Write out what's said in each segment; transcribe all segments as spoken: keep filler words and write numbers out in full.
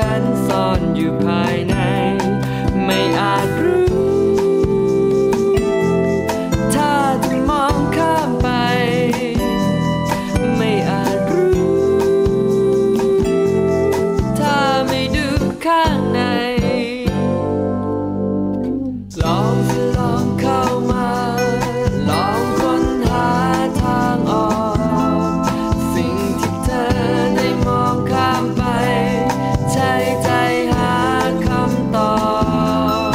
ฉันซ่อนอยู่ภายในไม่อาจรู้ถ้าจะมองข้ามไปไม่อาจรู้ถ้าไม่ดูข้างในลองสิลองเข้ามาลองค้นหาทางออกสิ่งที่เธอได้มองข้ามไปใจใจหาคำตอบ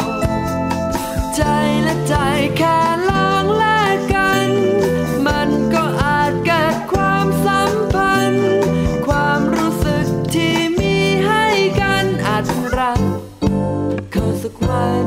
ใจและใจแค่ลองแลกกันมันก็อาจเกิดความสัมพันธ์ความรู้สึกที่มีให้กันอาจเป็นรักเขาสักวัน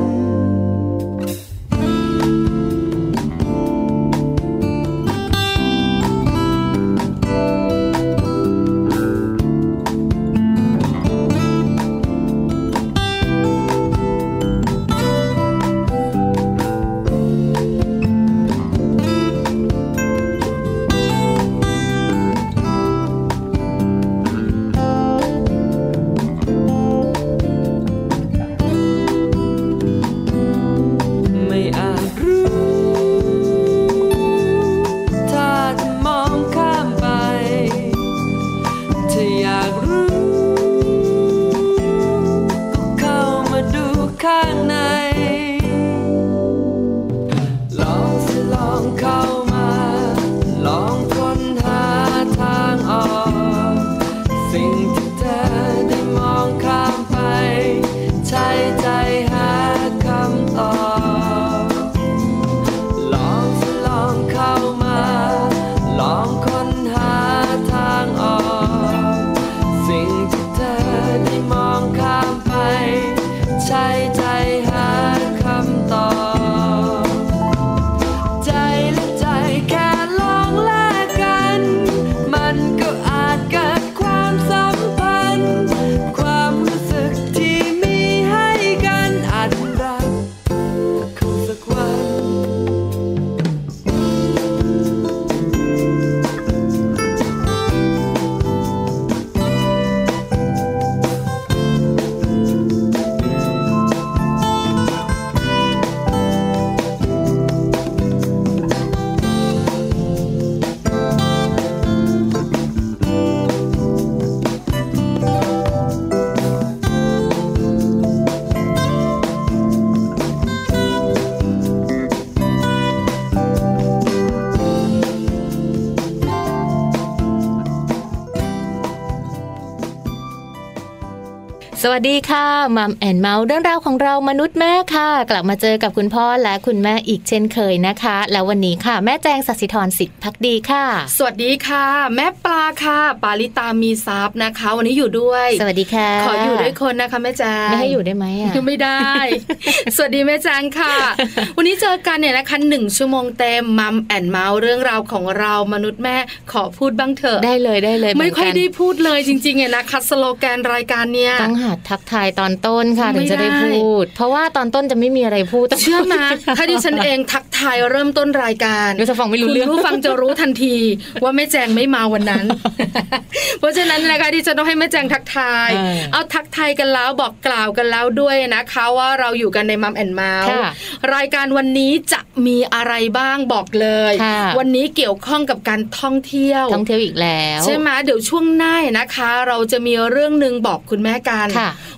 สวัสดีค่ะ Mom and Mouth เรื่องราวของเรามนุษย์แม่ค่ะกลับมาเจอกับคุณพ่อและคุณแม่อีกเช่นเคยนะคะแล้ววันนี้ค่ะแม่แจงสัสิธรสิทธิ์ภักดีค่ะสวัสดีค่ะแม่ปลาค่ะปาลิตามีซับนะคะวันนี้อยู่ด้วยสวัสดีค่ะขออยู่ด้วยคนนะคะแม่แจงไม่ให้อยู่ได้ไหมอ่ะอยู่ไม่ได้ สวัสดีแม่แจงค่ะ วันนี้เจอกันเนี่ยนะคะหนึ่งชั่วโมงเต็ม Mom and Mouth เรื่องราวของเรามนุษย์แม่ขอพูดบ้างเถอะได้เลยได้เลยไม่ค่อยได้พูดเลยจริงๆเนี่ยนะคะสโลแกนรายการเนี่ยต้องหัดทักทายตอนต้นค่ะถึงจะได้พูดเพราะว่าตอนต้นจะไม่มีอะไรพูดเชื่อไหมถ้าดิฉันเองทักทายเริ่มต้นรายการคุณผู้ฟังจะรู้ทันทีว่าแม่แจงไม่มาวันนั้นเพราะฉะนั้นนะคะดิฉันต้องให้แม่แจงทักทายเอาทักทายกันแล้วบอกกล่าวกันแล้วด้วยนะคะว่าเราอยู่กันใน Mom and Mouth รายการวันนี้จะมีอะไรบ้างบอกเลยวันนี้เกี่ยวข้องกับการท่องเที่ยวท่องเที่ยวอีกแล้วใช่ไหมเดี๋ยวช่วงหน้านะคะเราจะมีเรื่องนึงบอกคุณแม่กัน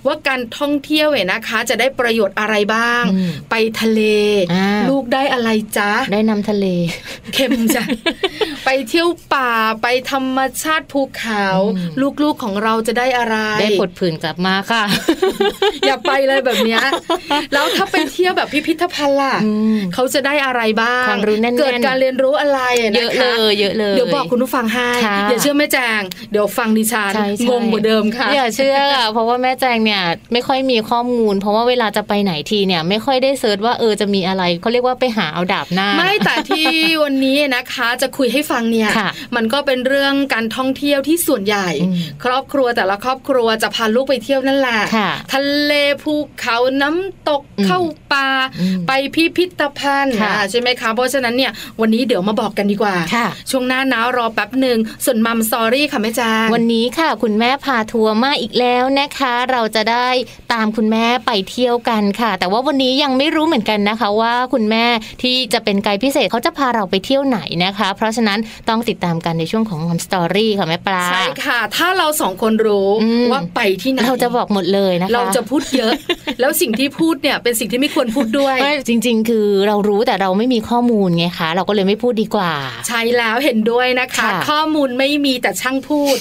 ว่าการท่องเที่ยวเนี่ยนะคะจะได้ประโยชน์อะไรบ้างไปทะเลลูกได้อะไรจ๊ะได้น้ำทะเลเค็มจ้ะ ไปเที่ยวป่าไปธรรมชาติภูเขาลูกๆของเราจะได้อะไรได้ผดผื่นกลับมาค่ะ อย่าไปเลยแบบเนี้ย แล้วถ้าไปเที่ยวแบบพิพิธภัณฑ์ล่ะเขาจะได้อะไรบ้างเกิดการเรียนรู้อะไรเยอะเลยเยอะเลยเดี๋ยวบอกคุณผู้ฟังให้อย่าเชื่อแม่แจงเดี๋ยวฟังดิฉันงงกว่าเดิมค่ะอย่าเชื่อเพราะว่าแม่แจงเนี่ยไม่ค่อยมีข้อมูลเพราะว่าเวลาจะไปไหนทีเนี่ยไม่ค่อยได้เซิร์ชว่าเออจะมีอะไรเขาเรียกว่าไปหาเอาดาบหน้าไม่แต่ที่วันนี้นะคะจะคุยให้ฟังเนี่ยมันก็เป็นเรื่องการท่องเที่ยวที่ส่วนใหญ่ครอบครัวแต่ละครอบครัวจะพาลูกไปเที่ยวนั่นแหละทะเลภูเขาน้ำตกเข้าป่าไปพิพิธภัณฑ์ใช่ไหมคะเพราะฉะนั้นเนี่ยวันนี้เดี๋ยวมาบอกกันดีกว่าช่วงหน้านะรอแป๊บนึงส่วนมัมสอรี่ค่ะแม่จางวันนี้ค่ะคุณแม่พาทัวร์มาอีกแล้วนะคะเราจะได้ตามคุณแม่ไปเที่ยวกันค่ะแต่ว่าวันนี้ยังไม่รู้เหมือนกันนะคะว่าคุณแม่ที่จะเป็นไกด์พิเศษเขาจะพาเราไปเที่ยวไหนนะคะเพราะฉะนั้นต้องติดตามกันในช่วงของ Mom Story ค่ะแม่ปลาใช่ค่ะถ้าเราสองคนรู้ว่าไปที่ไหนเราจะบอกหมดเลยนะคะเราจะพูดเยอะ แล้วสิ่งที่พูดเนี่ยเป็นสิ่งที่ไม่ควรพูดด้วย จริงๆคือเรารู้แต่เราไม่มีข้อมูลไงคะเราก็เลยไม่พูดดีกว่าใช่แล้วเห็นด้วยนะคะข้อมูลไม่มีแต่ช่างพูด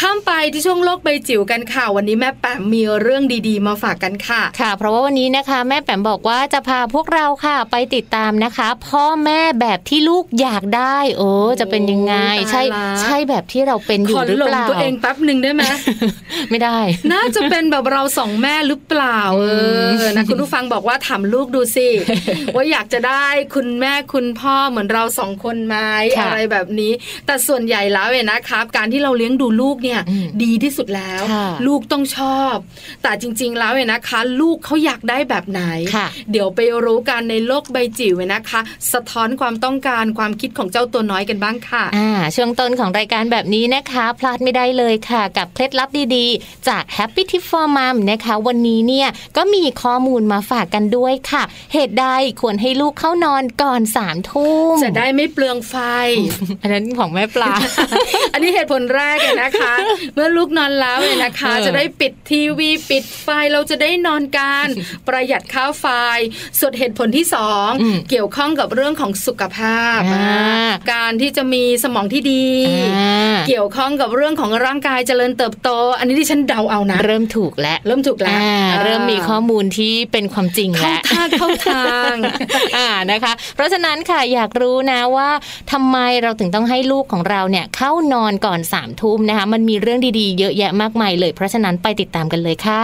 ข้ามไปที่ช่วงโลกใบจิ๋วกันค่ะวันนี้แม่แปมมีเรื่องดีๆมาฝากกันค่ะค่ะเพราะว่าวันนี้นะคะแม่แปมบอกว่าจะพาพวกเราค่ะไปติดตามนะคะพ่อแม่แบบที่ลูกอยากได้โอ้จะเป็นยังไงใช่ใช่แบบที่เราเป็นอยู่หรือเปล่าขอลงตัวเองแป๊บนึงได้ไหม ไม่ได้ น่าจะเป็นแบบเราสองแม่หรือเปล่าเออนะคุณผู้ฟังบอกว่าถามลูกดูสิ ว่าอยากจะได้คุณแม่คุณพ่อเหมือนเราสองคนไหม อะไรแบบนี้แต่ส่วนใหญ่แล้วเนี่ยนะคะการที่เราเลี้ยงดูลูกเนี่ยดีที่สุดแล้วลูกต้องชอบแต่จริงๆแล้วเนี่ยนะคะลูกเขาอยากได้แบบไหนเดี๋ยวไปรู้กันในโลกใบจิ๋วเนี่ยนะคะสะท้อนความต้องการความคิดของเจ้าตัวน้อยกันบ้างค่ะอ่าช่วงต้นของรายการแบบนี้นะคะพลาดไม่ได้เลยค่ะกับเคล็ดลับดีๆจาก Happy Tips for Mom นะคะวันนี้เนี่ยก็มีข้อมูลมาฝากกันด้วยค่ะเหตุใดควรให้ลูกเข้านอนก่อนสามทุ่มจะได้ไม่เปลืองไฟ อันนั้นของแม่ปลา อันนี้เหตุผลแรกเลยนะคะ เมื่อลูกนอนแล้วเนี่ยนะคะ จะได้ปิดทีวีปิดไฟเราจะได้นอนกันประหยัดค่าไฟส่วนเหตุผลที่สองเกี่ยวข้องกับเรื่องของสุขภาพการที่จะมีสมองที่ดีเกี่ยวข้องกับเรื่องของร่างกายเจริญเติบโตอันนี้ที่ฉันเดาเอานะเริ่มถูกแล้วเริ่มถูกแล้วเริ่มมีข้อมูลที่เป็นความจริงแล้วเข้าท่าเข้าทางอ่านะคะเพราะฉะนั้นค่ะอยากรู้นะว่าทำไมเราถึงต้องให้ลูกของเราเนี่ยเข้านอนก่อนสามทุ่มนะคะมันมีเรื่องดีๆเยอะแยะมากมายเลยเพราะฉะนั้นไปติดตามกันเลยค่ะ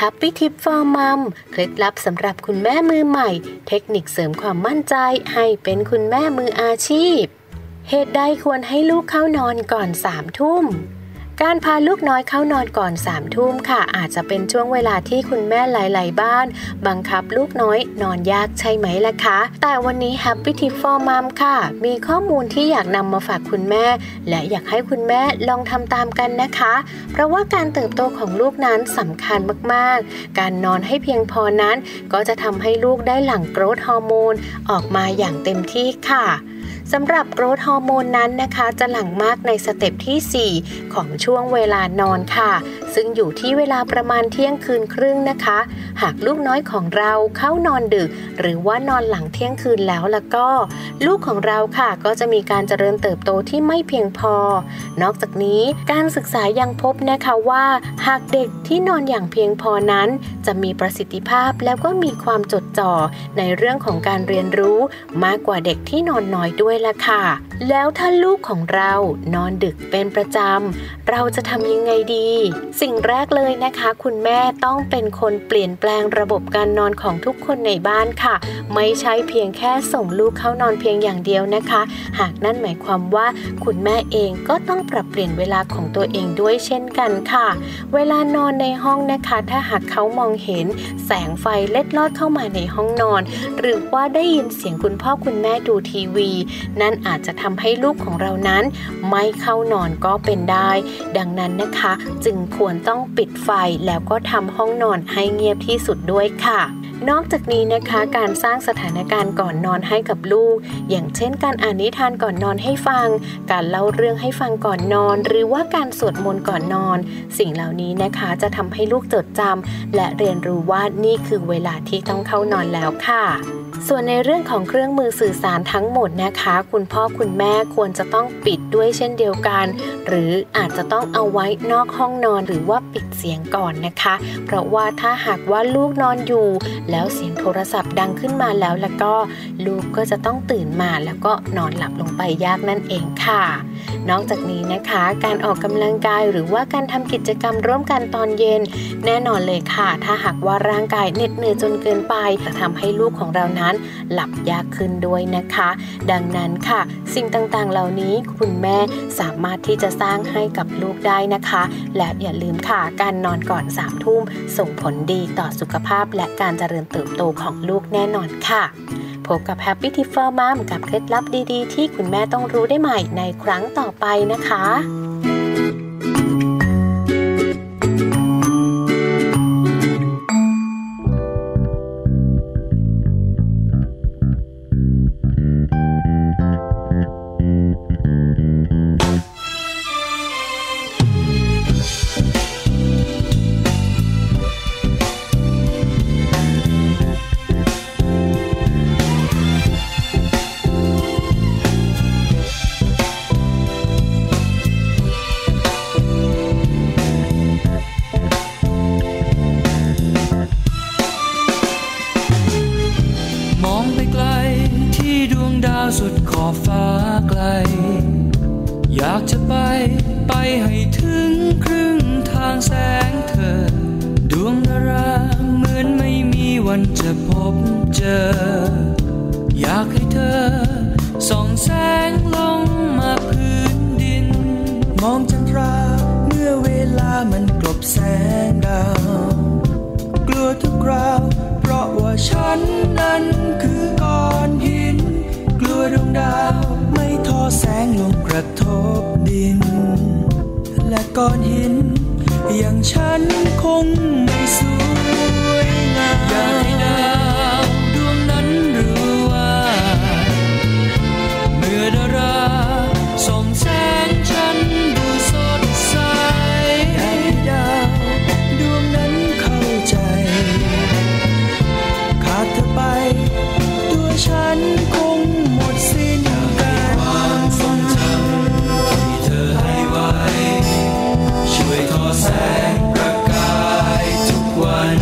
Happy Tips for Mom เคล็ดลับสำหรับคุณแม่มือใหม่เทคนิคเสริมความมั่นใจให้เป็นคุณแม่มืออาชีพเหตุใดควรให้ลูกเข้านอนก่อนสามทุ่มการพาลูกน้อยเข้านอนก่อนสามทุ่มค่ะอาจจะเป็นช่วงเวลาที่คุณแม่หลายๆบ้านบังคับลูกน้อยนอนยากใช่ไหมล่ะคะแต่วันนี้ Happy Tips for Mom ค่ะมีข้อมูลที่อยากนำมาฝากคุณแม่และอยากให้คุณแม่ลองทำตามกันนะคะเพราะว่าการเติบโตของลูกนั้นสำคัญมากๆการนอนให้เพียงพอนั้นก็จะทำให้ลูกได้หลั่งโกรทฮอร์โมนออกมาอย่างเต็มที่ค่ะ สำหรับโกรทฮอร์โมนนั้นนะคะจะหลั่งมากในสเต็ปที่สี่ของช่วงเวลานอนค่ะซึ่งอยู่ที่เวลาประมาณเที่ยงคืนครึ่งนะคะหากลูกน้อยของเราเข้านอนดึกหรือว่านอนหลังเที่ยงคืนแล้วล่ะก็ลูกของเราค่ะก็จะมีการเจริญเติบโตที่ไม่เพียงพอนอกจากนี้การศึกษายังพบนะคะว่าหากเด็กที่นอนอย่างเพียงพอนั้นจะมีประสิทธิภาพแล้วก็มีความจดจ่อในเรื่องของการเรียนรู้มากกว่าเด็กที่นอนน้อยด้วยล่ะค่ะแล้วถ้าลูกของเรานอนดึกเป็นประจำเราจะทำยังไงดีสิ่งแรกเลยนะคะคุณแม่ต้องเป็นคนเปลี่ยนแปลงระบบการนอนของทุกคนในบ้านค่ะไม่ใช่เพียงแค่ส่งลูกเข้านอนเพียงอย่างเดียวนะคะหากนั่นหมายความว่าคุณแม่เองก็ต้องปรับเปลี่ยนเวลาของตัวเองด้วยเช่นกันค่ะเวลานอนในห้องนะคะถ้าหากเขามองเห็นแสงไฟเล็ดลอดเข้ามาในห้องนอนหรือว่าได้ยินเสียงคุณพ่อคุณแม่ดูทีวีนั่นอาจจะทำให้ลูกของเรานั้นไม่เข้านอนก็เป็นได้ดังนั้นนะคะจึงควรต้องปิดไฟแล้วก็ทำห้องนอนให้เงียบที่สุดด้วยค่ะนอกจากนี้นะคะการสร้างสถานการณ์ก่อนนอนให้กับลูกอย่างเช่นการอ่านนิทานก่อนนอนให้ฟังการเล่าเรื่องให้ฟังก่อนนอนหรือว่าการสวดมนต์ก่อนนอนสิ่งเหล่านี้นะคะจะทำให้ลูกจดจำและเรียนรู้ว่านี่คือเวลาที่ต้องเข้านอนแล้วค่ะส่วนในเรื่องของเครื่องมือสื่อสารทั้งหมดนะคะคุณพ่อคุณแม่ควรจะต้องปิดด้วยเช่นเดียวกันหรืออาจจะต้องเอาไว้นอกห้องนอนหรือว่าปิดเสียงก่อนนะคะเพราะว่าถ้าหากว่าลูกนอนอยู่แล้วเสียงโทรศัพท์ดังขึ้นมาแล้วแล้วก็ลูกก็จะต้องตื่นมาแล้วก็นอนหลับลงไปยากนั่นเองค่ะนอกจากนี้นะคะการออกกำลังกายหรือว่าการทำกิจกรรมร่วมกันตอนเย็นแน่นอนเลยค่ะถ้าหากว่าร่างกายเหน็ดเหนื่อยจนเกินไปจะทำให้ลูกของเรานั้นหลับยากขึ้นด้วยนะคะดังนั้นค่ะสิ่งต่างๆเหล่านี้คุณแม่สามารถที่จะสร้างให้กับลูกได้นะคะและอย่าลืมค่ะการนอนก่อนสามทุ่มส่งผลดีต่อสุขภาพและการเจริญเติบโตของลูกแน่นอนค่ะพบกับ Happy Tips for Mom กับเคล็ดลับดีๆที่คุณแม่ต้องรู้ได้ใหม่ในครั้งต่อไปนะคะสุดขอบฟ้าไกลอยากจะไปไปให้ถึงครึ่งทางแสงเธอดวงดาราเหมือนไม่มีวันจะพบเจออยากให้เธอส่องแสงลงมาพื้นดินมองจันทราเมื่อเวลามันกลบแสงดาวกลัวทุกคราวเพราะว่าฉันนั้นคือก้อนหินกลัวดวงดาวไม่ท้อแสงลงกระทบดินและก้อนหินอย่างฉันคงไม่สวยงามอยากให้ดาวดวงนั้นรู้ว่าเมื่อดาราส่องแสงฉันดูสดใสอยากให้ดาวดวงนั้นเข้าใจขาดเธอไปตัวฉันคงแสงประกายทุกวัน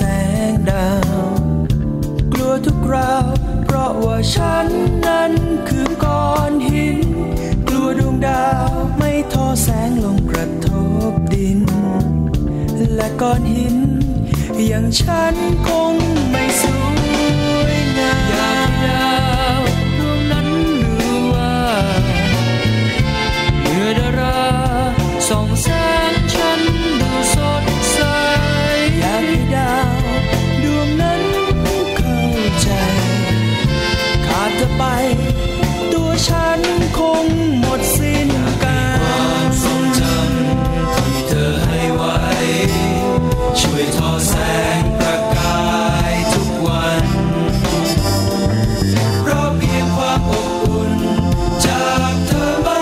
แสงดาวกลัวทุกคราวเพราะว่าฉันนั้นคือก้อนหินกลัวดวงดาวไม่ท้อแสงลงกระทบดินและก้อนหินอย่างฉันคงไม่สวยงามอยากดาวดวงนั้นรู้ว่าเมื่อดาราส่องแสงฉันดูสดใสอยากให้ดาวดวงนั้นเข้าใจขาดเธอไปตัวฉันคงหมดสิ้นกาลความทรงจำที่เธอให้ไว้ช่วยทอแสงประกายทุกวันเพราะเพียงความอบอุ่นจากเธอไม่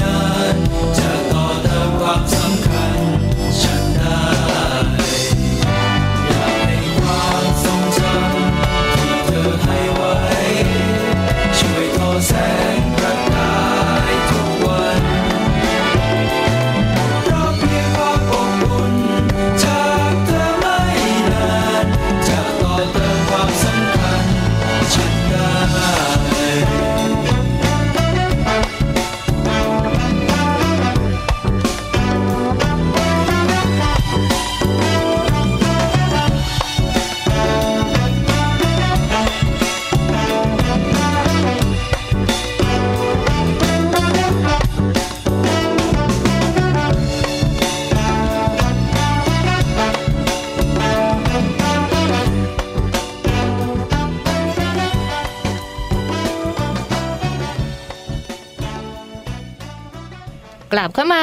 นานจะต่อเติมความสำคัญฉันได้อยากให้ความทรงจำที่เธอให้ไว้ช่วยทอแสงประกายทุกวันเพราะเพียงความอบอุ่นจากเธอไม่นานจะต่อเติมความสำคัญฉันได้กลับเข้ามา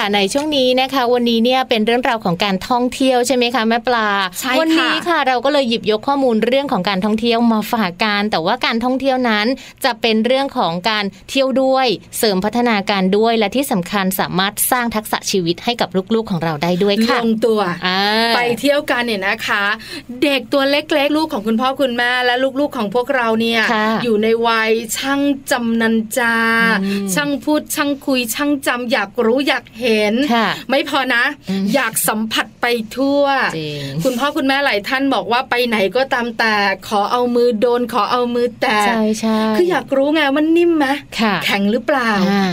ะในช่วงนี้นะคะวันนี้เนี่ยเป็นเรื่องราวของการท่องเที่ยวใช่ไหมคะแม่ปลาใช่ค่ะวันนี้ค่ะเราก็เลยหยิบยกข้อมูลเรื่องของการท่องเที่ยวมาฝากกันแต่ว่าการท่องเที่ยวนั้นจะเป็นเรื่องของการเที่ยวด้วยเสริมพัฒนาการด้วยและที่สำคัญสามารถสร้างทักษะชีวิตให้กับลูกๆของเราได้ด้วยค่ะลงตัวไปเที่ยวกันเนี่ยนะคะเด็กตัวเล็กๆลูกของคุณพ่อคุณแม่และลูกๆของพวกเราเนี่ยอยู่ในวัยช่างจำนันจาช่างพูดช่างคุยช่างจำอยากรู้อยากเห็นไม่พอนะ อ, อยากสัมผัสไปทั่วคุณพ่อคุณแม่หลายท่านบอกว่าไปไหนก็ตามแต่ขอเอามือโดนขอเอามือแตะคืออยากรู้ไงว่านิ่มไหมแข็งหรือเปล่า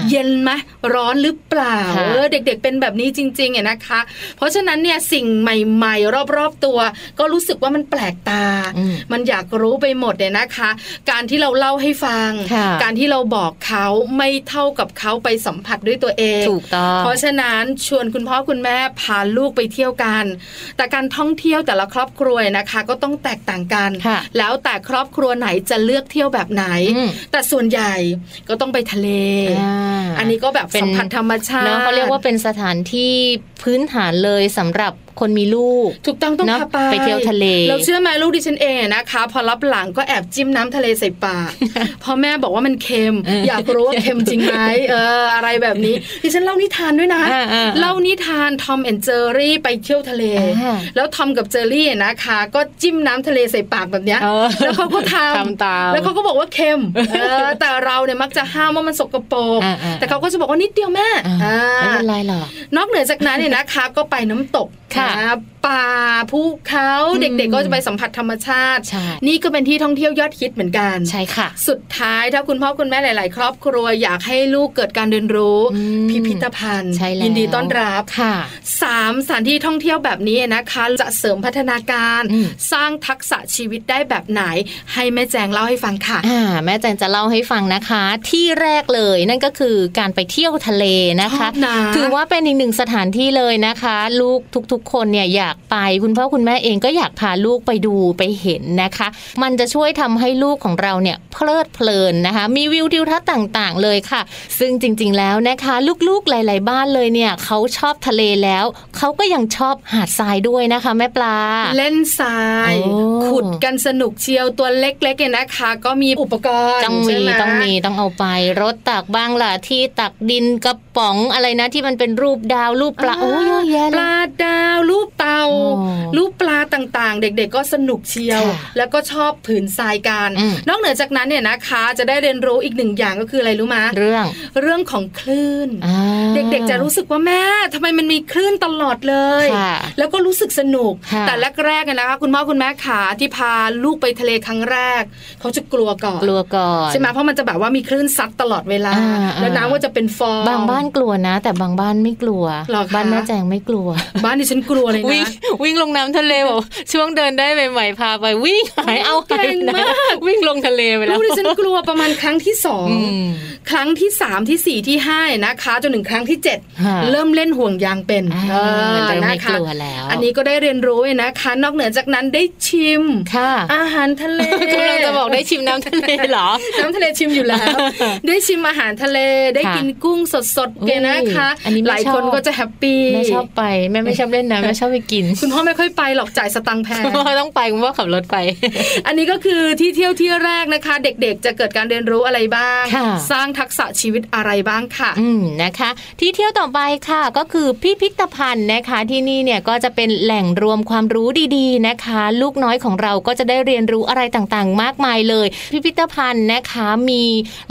เย็นไหมร้อนหรือเปล่าเออเด็กๆเป็นแบบนี้จริงๆเนี่ยนะคะเพราะฉะนั้นเนี่ยสิ่งใหม่ๆรอบๆตัวก็รู้สึกว่ามันแปลกตา ม, มันอยากรู้ไปหมดเนี่ยนะคะการที่เราเล่าให้ฟังการที่เราบอกเขาไม่เท่ากับเขาไปสัมผัสด้วยตัวเองเพราะฉะนั้นชวนคุณพ่อคุณแม่พาลูกไปเที่ยวกันแต่การท่องเที่ยวแต่ละครอบครัวนะคะก็ต้องแตกต่างกันแล้วแต่ครอบครัวไหนจะเลือกเที่ยวแบบไหนแต่ส่วนใหญ่ก็ต้องไปทะเล อ, อันนี้ก็แบบสัมผัสธรรมชาติเขาเรียกว่าเป็นสถานที่พื้นฐานเลยสำหรับคนมีลูกถูกต้องต้องพาไปไปเที่ยวทะเลเราเชื่อไหมลูกดิฉันเองนะคะพอรับหลังก็แอบจิ้มน้ำทะเลใส่ปากพอแม่บอกว่ามันเค็ม อยากรู้ว่าเค็มจริงไหมเอออะไรแบบนี้ดิฉันเล่านิทานด้วยนะ เล่านิทานทอมแอนด์เจอรี่ไปเที่ยวทะเล แล้วทอมกับเจอรี่นะคะก็จิ้มน้ำทะเลใส่ปากแบบเนี้ย แล้วเขาก็ทำ แล้วเขาก็บอกว่าเค็ม แต่เราเนี่ยมักจะห้ามว่ามันสกปรก แต่เขาก็จะบอกว่านิดเดียวแม่ไม่เป็นไรหรอกนอกเหนือจากนั้นเนี่ยนะคะก็ไปน้ำตกป่าภูเขาเด็กๆก็จะไปสัมผัสธรรมชาตินี่ก็เป็นที่ท่องเที่ยวยอดฮิตเหมือนกันใช่ค่ะสุดท้ายถ้าคุณพ่อคุณแม่หลายๆครอบครัวอยากให้ลูกเกิดการเรียนรู้พิพิธภัณฑ์ยินดีต้อนรับค่ะสามสถานที่ท่องเที่ยวแบบนี้นะคะจะเสริมพัฒนาการสร้างทักษะชีวิตได้แบบไหนให้แม่แจงเล่าให้ฟังค่ะแม่แจงจะเล่าให้ฟังนะคะที่แรกเลยนั่นก็คือการไปเที่ยวทะเลนะคะถือว่าเป็นอีกหนึ่งสถานที่เลยนะคะลูกทุกๆคนเนี่ยอยากไปคุณพ่อคุณแม่เองก็อยากพาลูกไปดูไปเห็นนะคะมันจะช่วยทำให้ลูกของเราเนี่ยเพลิดเพลินนะคะมีวิวทิวทัศน์ต่างๆเลยค่ะซึ่งจริงๆแล้วนะคะลูกๆหลายๆบ้านเลยเนี่ยเขาชอบทะเลแล้วเขาก็ยังชอบหาดทรายด้วยนะคะแม่ปลาเล่นทรายขุดกันสนุกเชียวตัวเล็กๆเนี่ยนะคะก็มีอุปกรณ์ต้องมีต้องมีต้องเอาไปรถตักบ้างล่ะที่ตักดินกระป๋องอะไรนะที่มันเป็นรูปดาวรูปปลาโอ้ยเยอะแยะปลาดาวรูปเต่า ารูปปลาต่างๆเด็กๆก็สนุกเชียวแล้วก็ชอบผืนทรายกันนอกเหนือจากนั้นเนี่ยนะคะจะได้เรียนรู้อีกหนึ่งอย่างก็คืออะไรรู้มั้ยเรื่องเรื่องของคลื่นเด็กๆจะรู้สึกว่าแม่ทำไมมันมีคลื่นตลอดเลยแล้วก็รู้สึกสนุกแต่แรกๆเนี่ยนะคะคุณพ่อคุณแม่ขาที่พาลูกไปทะเลครั้งแรกเขาจะกลัวก่อนกลัวก่อนใช่ไหมเพราะมันจะแบบว่ามีคลื่นซัดตลอดเวลาแล้วน้ำก็จะเป็นฟองบางบ้านกลัวนะแต่บางบ้านไม่กลัวบ้านแม่แจงไม่กลัวบ้านดิฉันกลัวเลยนะวิ่งวิ่งลงน้ำทะเลบอกช่วงเดินได้ใหม่ๆพาไปวิ่งหายเอาหายนะวิ่งลงทะเลไปแล้วดิฉันกลัวประมาณครั้งที่สองครั้งที่สามที่สี่ที่ห้านะคะจนถึงครั้งที่เจ็ดเริ่มเล่นห่วงยางเป็นนะคะอันนี้ก็ได้เรียนรู้นะคะนอกเหนือจากนั้นได้ชิมอาหารทะเลกำลังจะบอกได้ชิมน้ำทะเลเหรอน้ำทะเลชิมอยู่แล้วได้ชิมอาหารทะเลได้กินกุ้งสดๆเลยนะคะหลายคนก็จะแฮปปี้แม่ชอบไปแม่ไม่ชอบเล่นน้ำแม่ชอบไปกินคุณพ่อไม่ค่อยไปหรอกจ่ายสตังค์แพงคุณพ่อต้องไปคุณพ่อขับรถไปอันนี้ก็คือที่เที่ยวที่แรกนะคะเด็กๆจะเกิดการเรียนรู้อะไรบ้างสร้างทักษะชีวิตอะไรบ้างค่ะอืมนะคะที่เที่ยวต่อไปค่ะก็คือพิพิธภัณฑ์นะคะที่นี่เนี่ยก็จะเป็นแหล่งรวมความรู้ดีๆนะคะลูกน้อยของเราก็จะได้เรียนรู้อะไรต่างๆมากมายเลยพิพิธภัณฑ์นะคะมี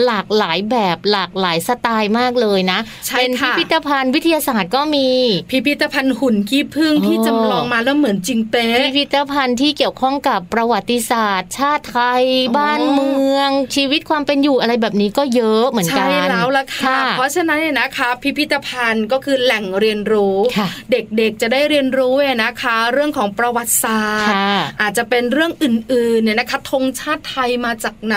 หลากหลายแบบหลากหลายสไตล์มากเลยนะเป็นพิพิธภัณฑ์วิทยาศาสตร์ก็มีพิพิธภัณฑ์หุ่นขี้ผึ้งที่จำลองมาแล้วเหมือนจริงเป๊ะพิพิธภัณฑ์ที่เกี่ยวข้องกับประวัติศาสตร์ชาติไทยบ้านเมืองชีวิตความเป็นอยู่อะไรแบบนี้ก็เยอะเหมือนกันใช่แล้วล่ะค่ะเพราะฉะนั้นเนี่ยนะคะพิพิธภัณฑ์ก็คือแหล่งเรียนรู้เด็กๆจะได้เรียนรู้นะคะเรื่องของประวัติศาสตร์อาจจะเป็นเรื่องอื่นๆเนี่ยนะคะธงชาติไทยมาจากไหน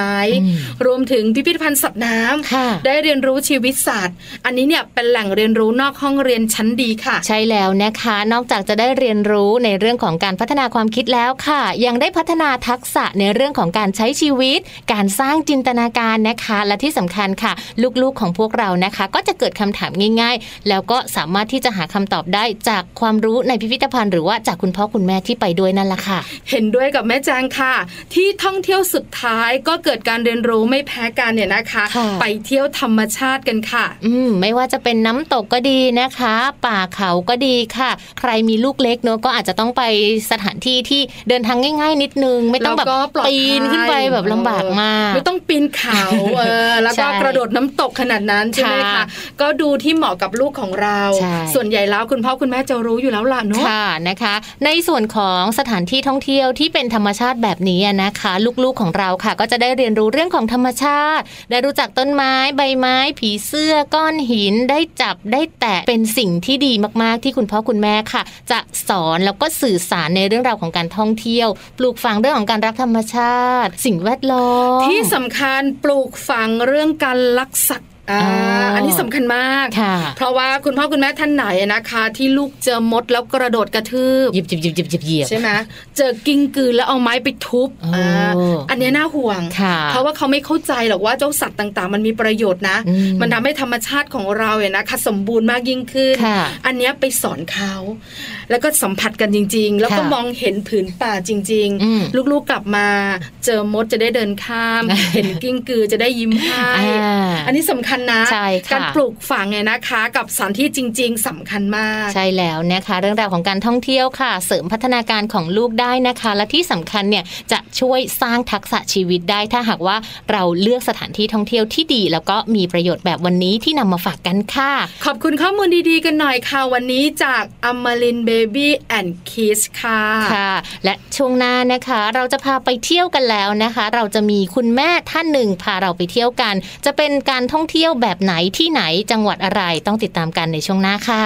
รวมถึงพิพิธภัณฑ์สัตว์น้ำได้เรียนรู้ชีวิตสัตว์อันนี้เนี่ยเป็นแหล่งเรียนรู้นอกห้องเรียนชั้นดีค่ะใช่แล้วนะคะนอกจากจะได้เรียนรู้ในเรื่องของการพัฒนาความคิดแล้วค่ะยังได้พัฒนาทักษะในเรื่องของการใช้ชีวิตการสร้างจินตนาการนะคะและที่สำคัญค่ะลูกๆของพวกเรานะคะก็จะเกิดคำถามง่ายๆแล้วก็สามารถที่จะหาคำตอบได้จากความรู้ในพิพิธภัณฑ์หรือว่าจากคุณพ่อคุณแม่ที่ไปด้วยนั่นแหละค่ะเห็นด้วยกับแม่แจงค่ะที่ท่องเที่ยวสุดท้ายก็เกิดการเรียนรู้ไม่แพ้กันเนี่ยนะคะไปเที่ยวธรรมชาติกันค่ะอืมไม่ว่าจะเป็นน้ำตกก็ดีนะคะป่าเขาก็ดีค่ะใครมีลูกเล็กเนอะก็อาจจะต้องไปสถานที่ที่เดินทางง่ายๆนิดนึงไม่ต้องแบบปีนขึ้นไปแบบลำบากมากไม่ต้องปีนเขาเออแล้วก็กระโดดน้ำตกขนาดนั้นใช่ไหมคะก็ดูที่เหมาะกับลูกของเราส่วนใหญ่แล้วคุณพ่อคุณแม่จะรู้อยู่แล้วล่ะเนอะค่ะนะคะในส่วนของสถานที่ท่องเที่ยวที่เป็นธรรมชาติแบบนี้นะคะลูกๆของเราค่ะก็จะได้เรียนรู้เรื่องของธรรมชาติได้รู้จักต้นไม้ใบไม้ผีเสื้อก้อนหินได้จับได้แตะเป็นสิ่งที่ดีมากๆที่คุณพ่อคุณแม่ค่ะจะสอนแล้วก็สื่อสารในเรื่องราวของการท่องเที่ยวปลูกฝังเรื่องของการรักธรรมชาติสิ่งแวดล้อมที่สำคัญปลูกฝังเรื่องการรักสัตว์อ่า oh. อันนี้สำคัญมากเพราะว่าคุณพ่อคุณแม่ท่านไหนนะคะที่ลูกเจอมดแล้วกระโดดกระทืบหยิบหยิบหยิบหยิบหยิบหยิบใช่ไหมเจอกิ้งกือแล้วเอาไม้ไปทุบ oh. อ่าอันนี้น่าห่วงเพราะว่าเขาไม่เข้าใจหรอกว่าเจ้าสัตว์ต่างๆมันมีประโยชน์นะ mm. มันทำให้ธรรมชาติของเราเนี่ยนะคะสมบูรณ์มากยิ่งขึ้นอันนี้ไปสอนเขาแล้วก็สัมผัสกันจริงๆแล้วก็มองเห็นผืนป่าจริงๆลูกๆกลับมาเจอมดจะได้เดินข้าม เห็นกิ้งกือจะได้ยิ้มให้อันนี้สำคัญนะการปลูกฝังเนี่ยนะคะกับสถานที่จริงๆสำคัญมากใช่แล้วนะคะเรื่องราวของการท่องเที่ยวค่ะเสริมพัฒนาการของลูกได้นะคะและที่สำคัญเนี่ยจะช่วยสร้างทักษะชีวิตได้ถ้าหากว่าเราเลือกสถานที่ท่องเที่ยวที่ดีแล้วก็มีประโยชน์แบบวันนี้ที่นำมาฝากกันค่ะขอบคุณข้อมูลดีๆกันหน่อยค่ะวันนี้จากอมรินทร์ Baby and Kids ค่ะค่ะและช่วงหน้านะคะเราจะพาไปเที่ยวกันแล้วนะคะเราจะมีคุณแม่ท่านหนึ่งพาเราไปเที่ยวกันจะเป็นการท่องเที่ยวแบบไหนที่ไหนจังหวัดอะไรต้องติดตามกันในช่วงหน้าค่ะ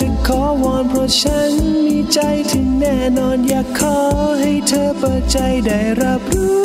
จะขอวอนเพราะฉันมีใจที่แน่นอนอยากขอให้เธอเปิดใจได้รับรู้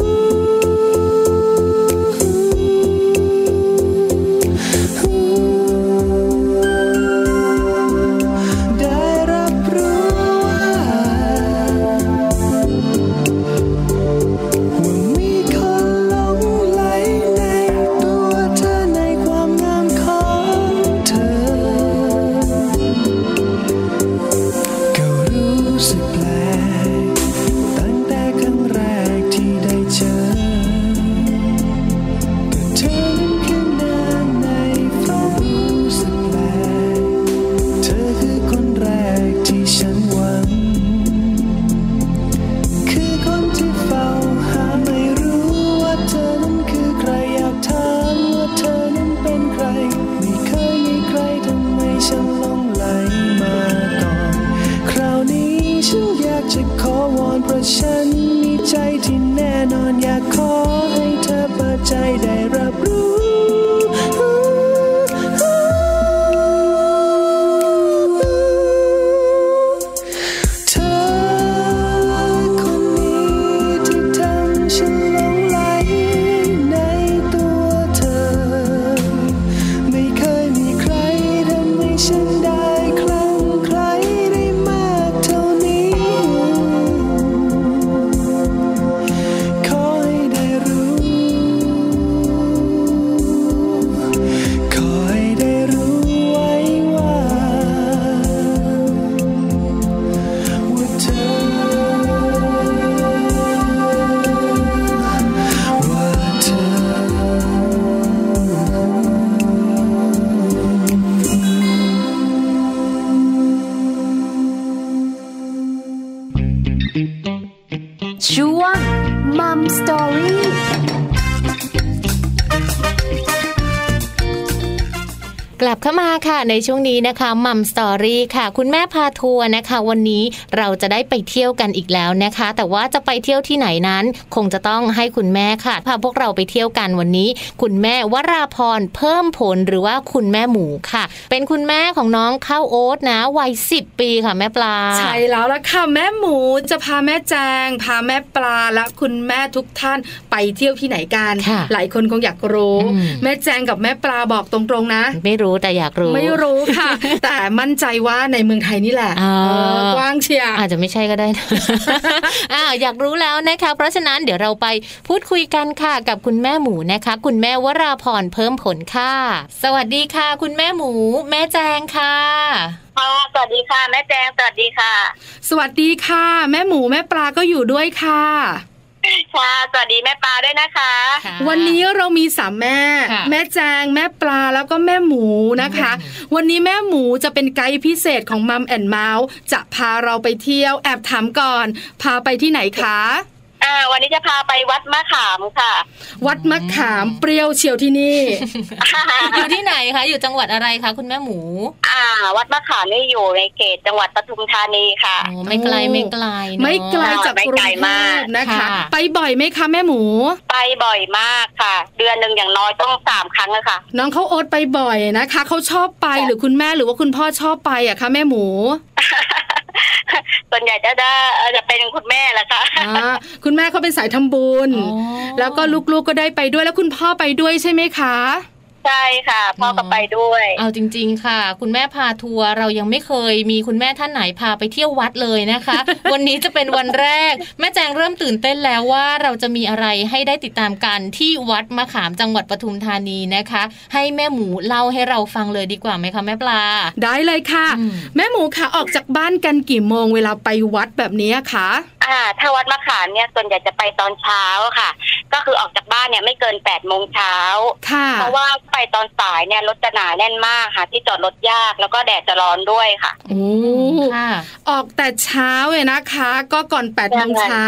เข้ามาค่ะในช่วงนี้นะคะมัมสตอรี่ค่ะคุณแม่พาทัวร์นะคะวันนี้เราจะได้ไปเที่ยวกันอีกแล้วนะคะแต่ว่าจะไปเที่ยวที่ไหนนั้นคงจะต้องให้คุณแม่ค่ะพาพวกเราไปเที่ยวกันวันนี้คุณแม่วราพรเพิ่มผลหรือว่าคุณแม่หมูค่ะเป็นคุณแม่ของน้องข้าวโอ๊ตนะวัยสิบปีค่ะแม่ปลาใช่แล้วล่ะค่ะแม่หมูจะพาแม่แจงพาแม่ปลาและคุณแม่ทุกท่านไปเที่ยวที่ไหนกันหลายคนคงอยากรู้แม่แจงกับแม่ปลาบอกตรงๆนะไม่รู้แต่อยากรู้ไม่รู้ค่ะ แต่มั่นใจว่าในเมืองไทยนี่แหละกว้างเชียร์อาจจะไม่ใช่ก็ได้นะ อ่าอยากรู้แล้วนะคะเพราะฉะนั้นเดี๋ยวเราไปพูดคุยกันค่ะกับคุณแม่หมูนะคะคุณแม่วราพรเพิ่มผลค่ะสวัสดีค่ะคุณแม่หมูแม่แจงค่ะอ๋อสวัสดีค่ะแม่แจงสวัสดีค่ะสวัสดีค่ะแม่หมูแม่ปลาก็อยู่ด้วยค่ะค่ะสวัสดีแม่ปลาด้วยนะคะวันนี้เรามีสามแม่แม่แจงแม่ปลาแล้วก็แม่หมูนะคะวันนี้แม่หมูจะเป็นไกด์พิเศษของมัมแอนด์เมาส์จะพาเราไปเที่ยวแอบถามก่อนพาไปที่ไหนคะอ่าวันนี้จะพาไปวัดมะขามค่ะวัดมะขามเปรี้ยวเชียวที่นี่ อยู่ที่ไหนคะอยู่จังหวัดอะไรคะคุณแม่หมูอ่าวัดมะขามนี่อยู่ในเขตจังหวัดปทุมธานีค่ะโอ้ไม่ไกลไม่ไกลไม่ไกลจากกรุงเทพนะคะไปบ่อยไหมคะแม่หมูไปบ่อยมากค่ะเดือนนึงอย่างน้อยต้องสามครั้งเลยค่ะน้องเขาโอ๊ตไปบ่อยนะคะเขาชอบไปหรือคุณแม่หรือว่าคุณพ่อชอบไปอ่ะคะแม่หมูส่วนใหญ่จะได้จะเป็นคุณแม่แหละค่ะคุณแม่เขาเป็นสายทำบุญแล้วก็ลูกๆก็ได้ไปด้วยแล้วคุณพ่อไปด้วยใช่ไหมคะใช่ค่ะพ่อก็ไปด้วยเอาจริงๆค่ะคุณแม่พาทัวร์เรายังไม่เคยมีคุณแม่ท่านไหนพาไปเที่ยววัดเลยนะคะ วันนี้จะเป็นวันแรกแม่แจงเริ่มตื่นเต้นแล้วว่าเราจะมีอะไรให้ได้ติดตามกันที่วัดมะขามจังหวัดปทุมธานีนะคะให้แม่หมูเล่าให้เราฟังเลยดีกว่าไหมคะแม่ปลาได้เลยค่ะแม่หมูค่ะออกจากบ้านกันกี่โมงเวลาไปวัดแบบนี้คะอ่าถ้าวัดมะขามเนี่ยส่วนใหญ่จะไปตอนเช้าค่ะก็คือออกจากบ้านเนี่ยไม่เกินแปดโมงเช้าเพราะว่าไปตอนสายเนี่ยรถจะหนาแน่นมากค่ะที่จอดรถยากแล้วก็แดดจะร้อนด้วยค่ะโอ้ค่ะออกแต่เช้าเลยนะคะก็ก่อนแปดโมงเช้า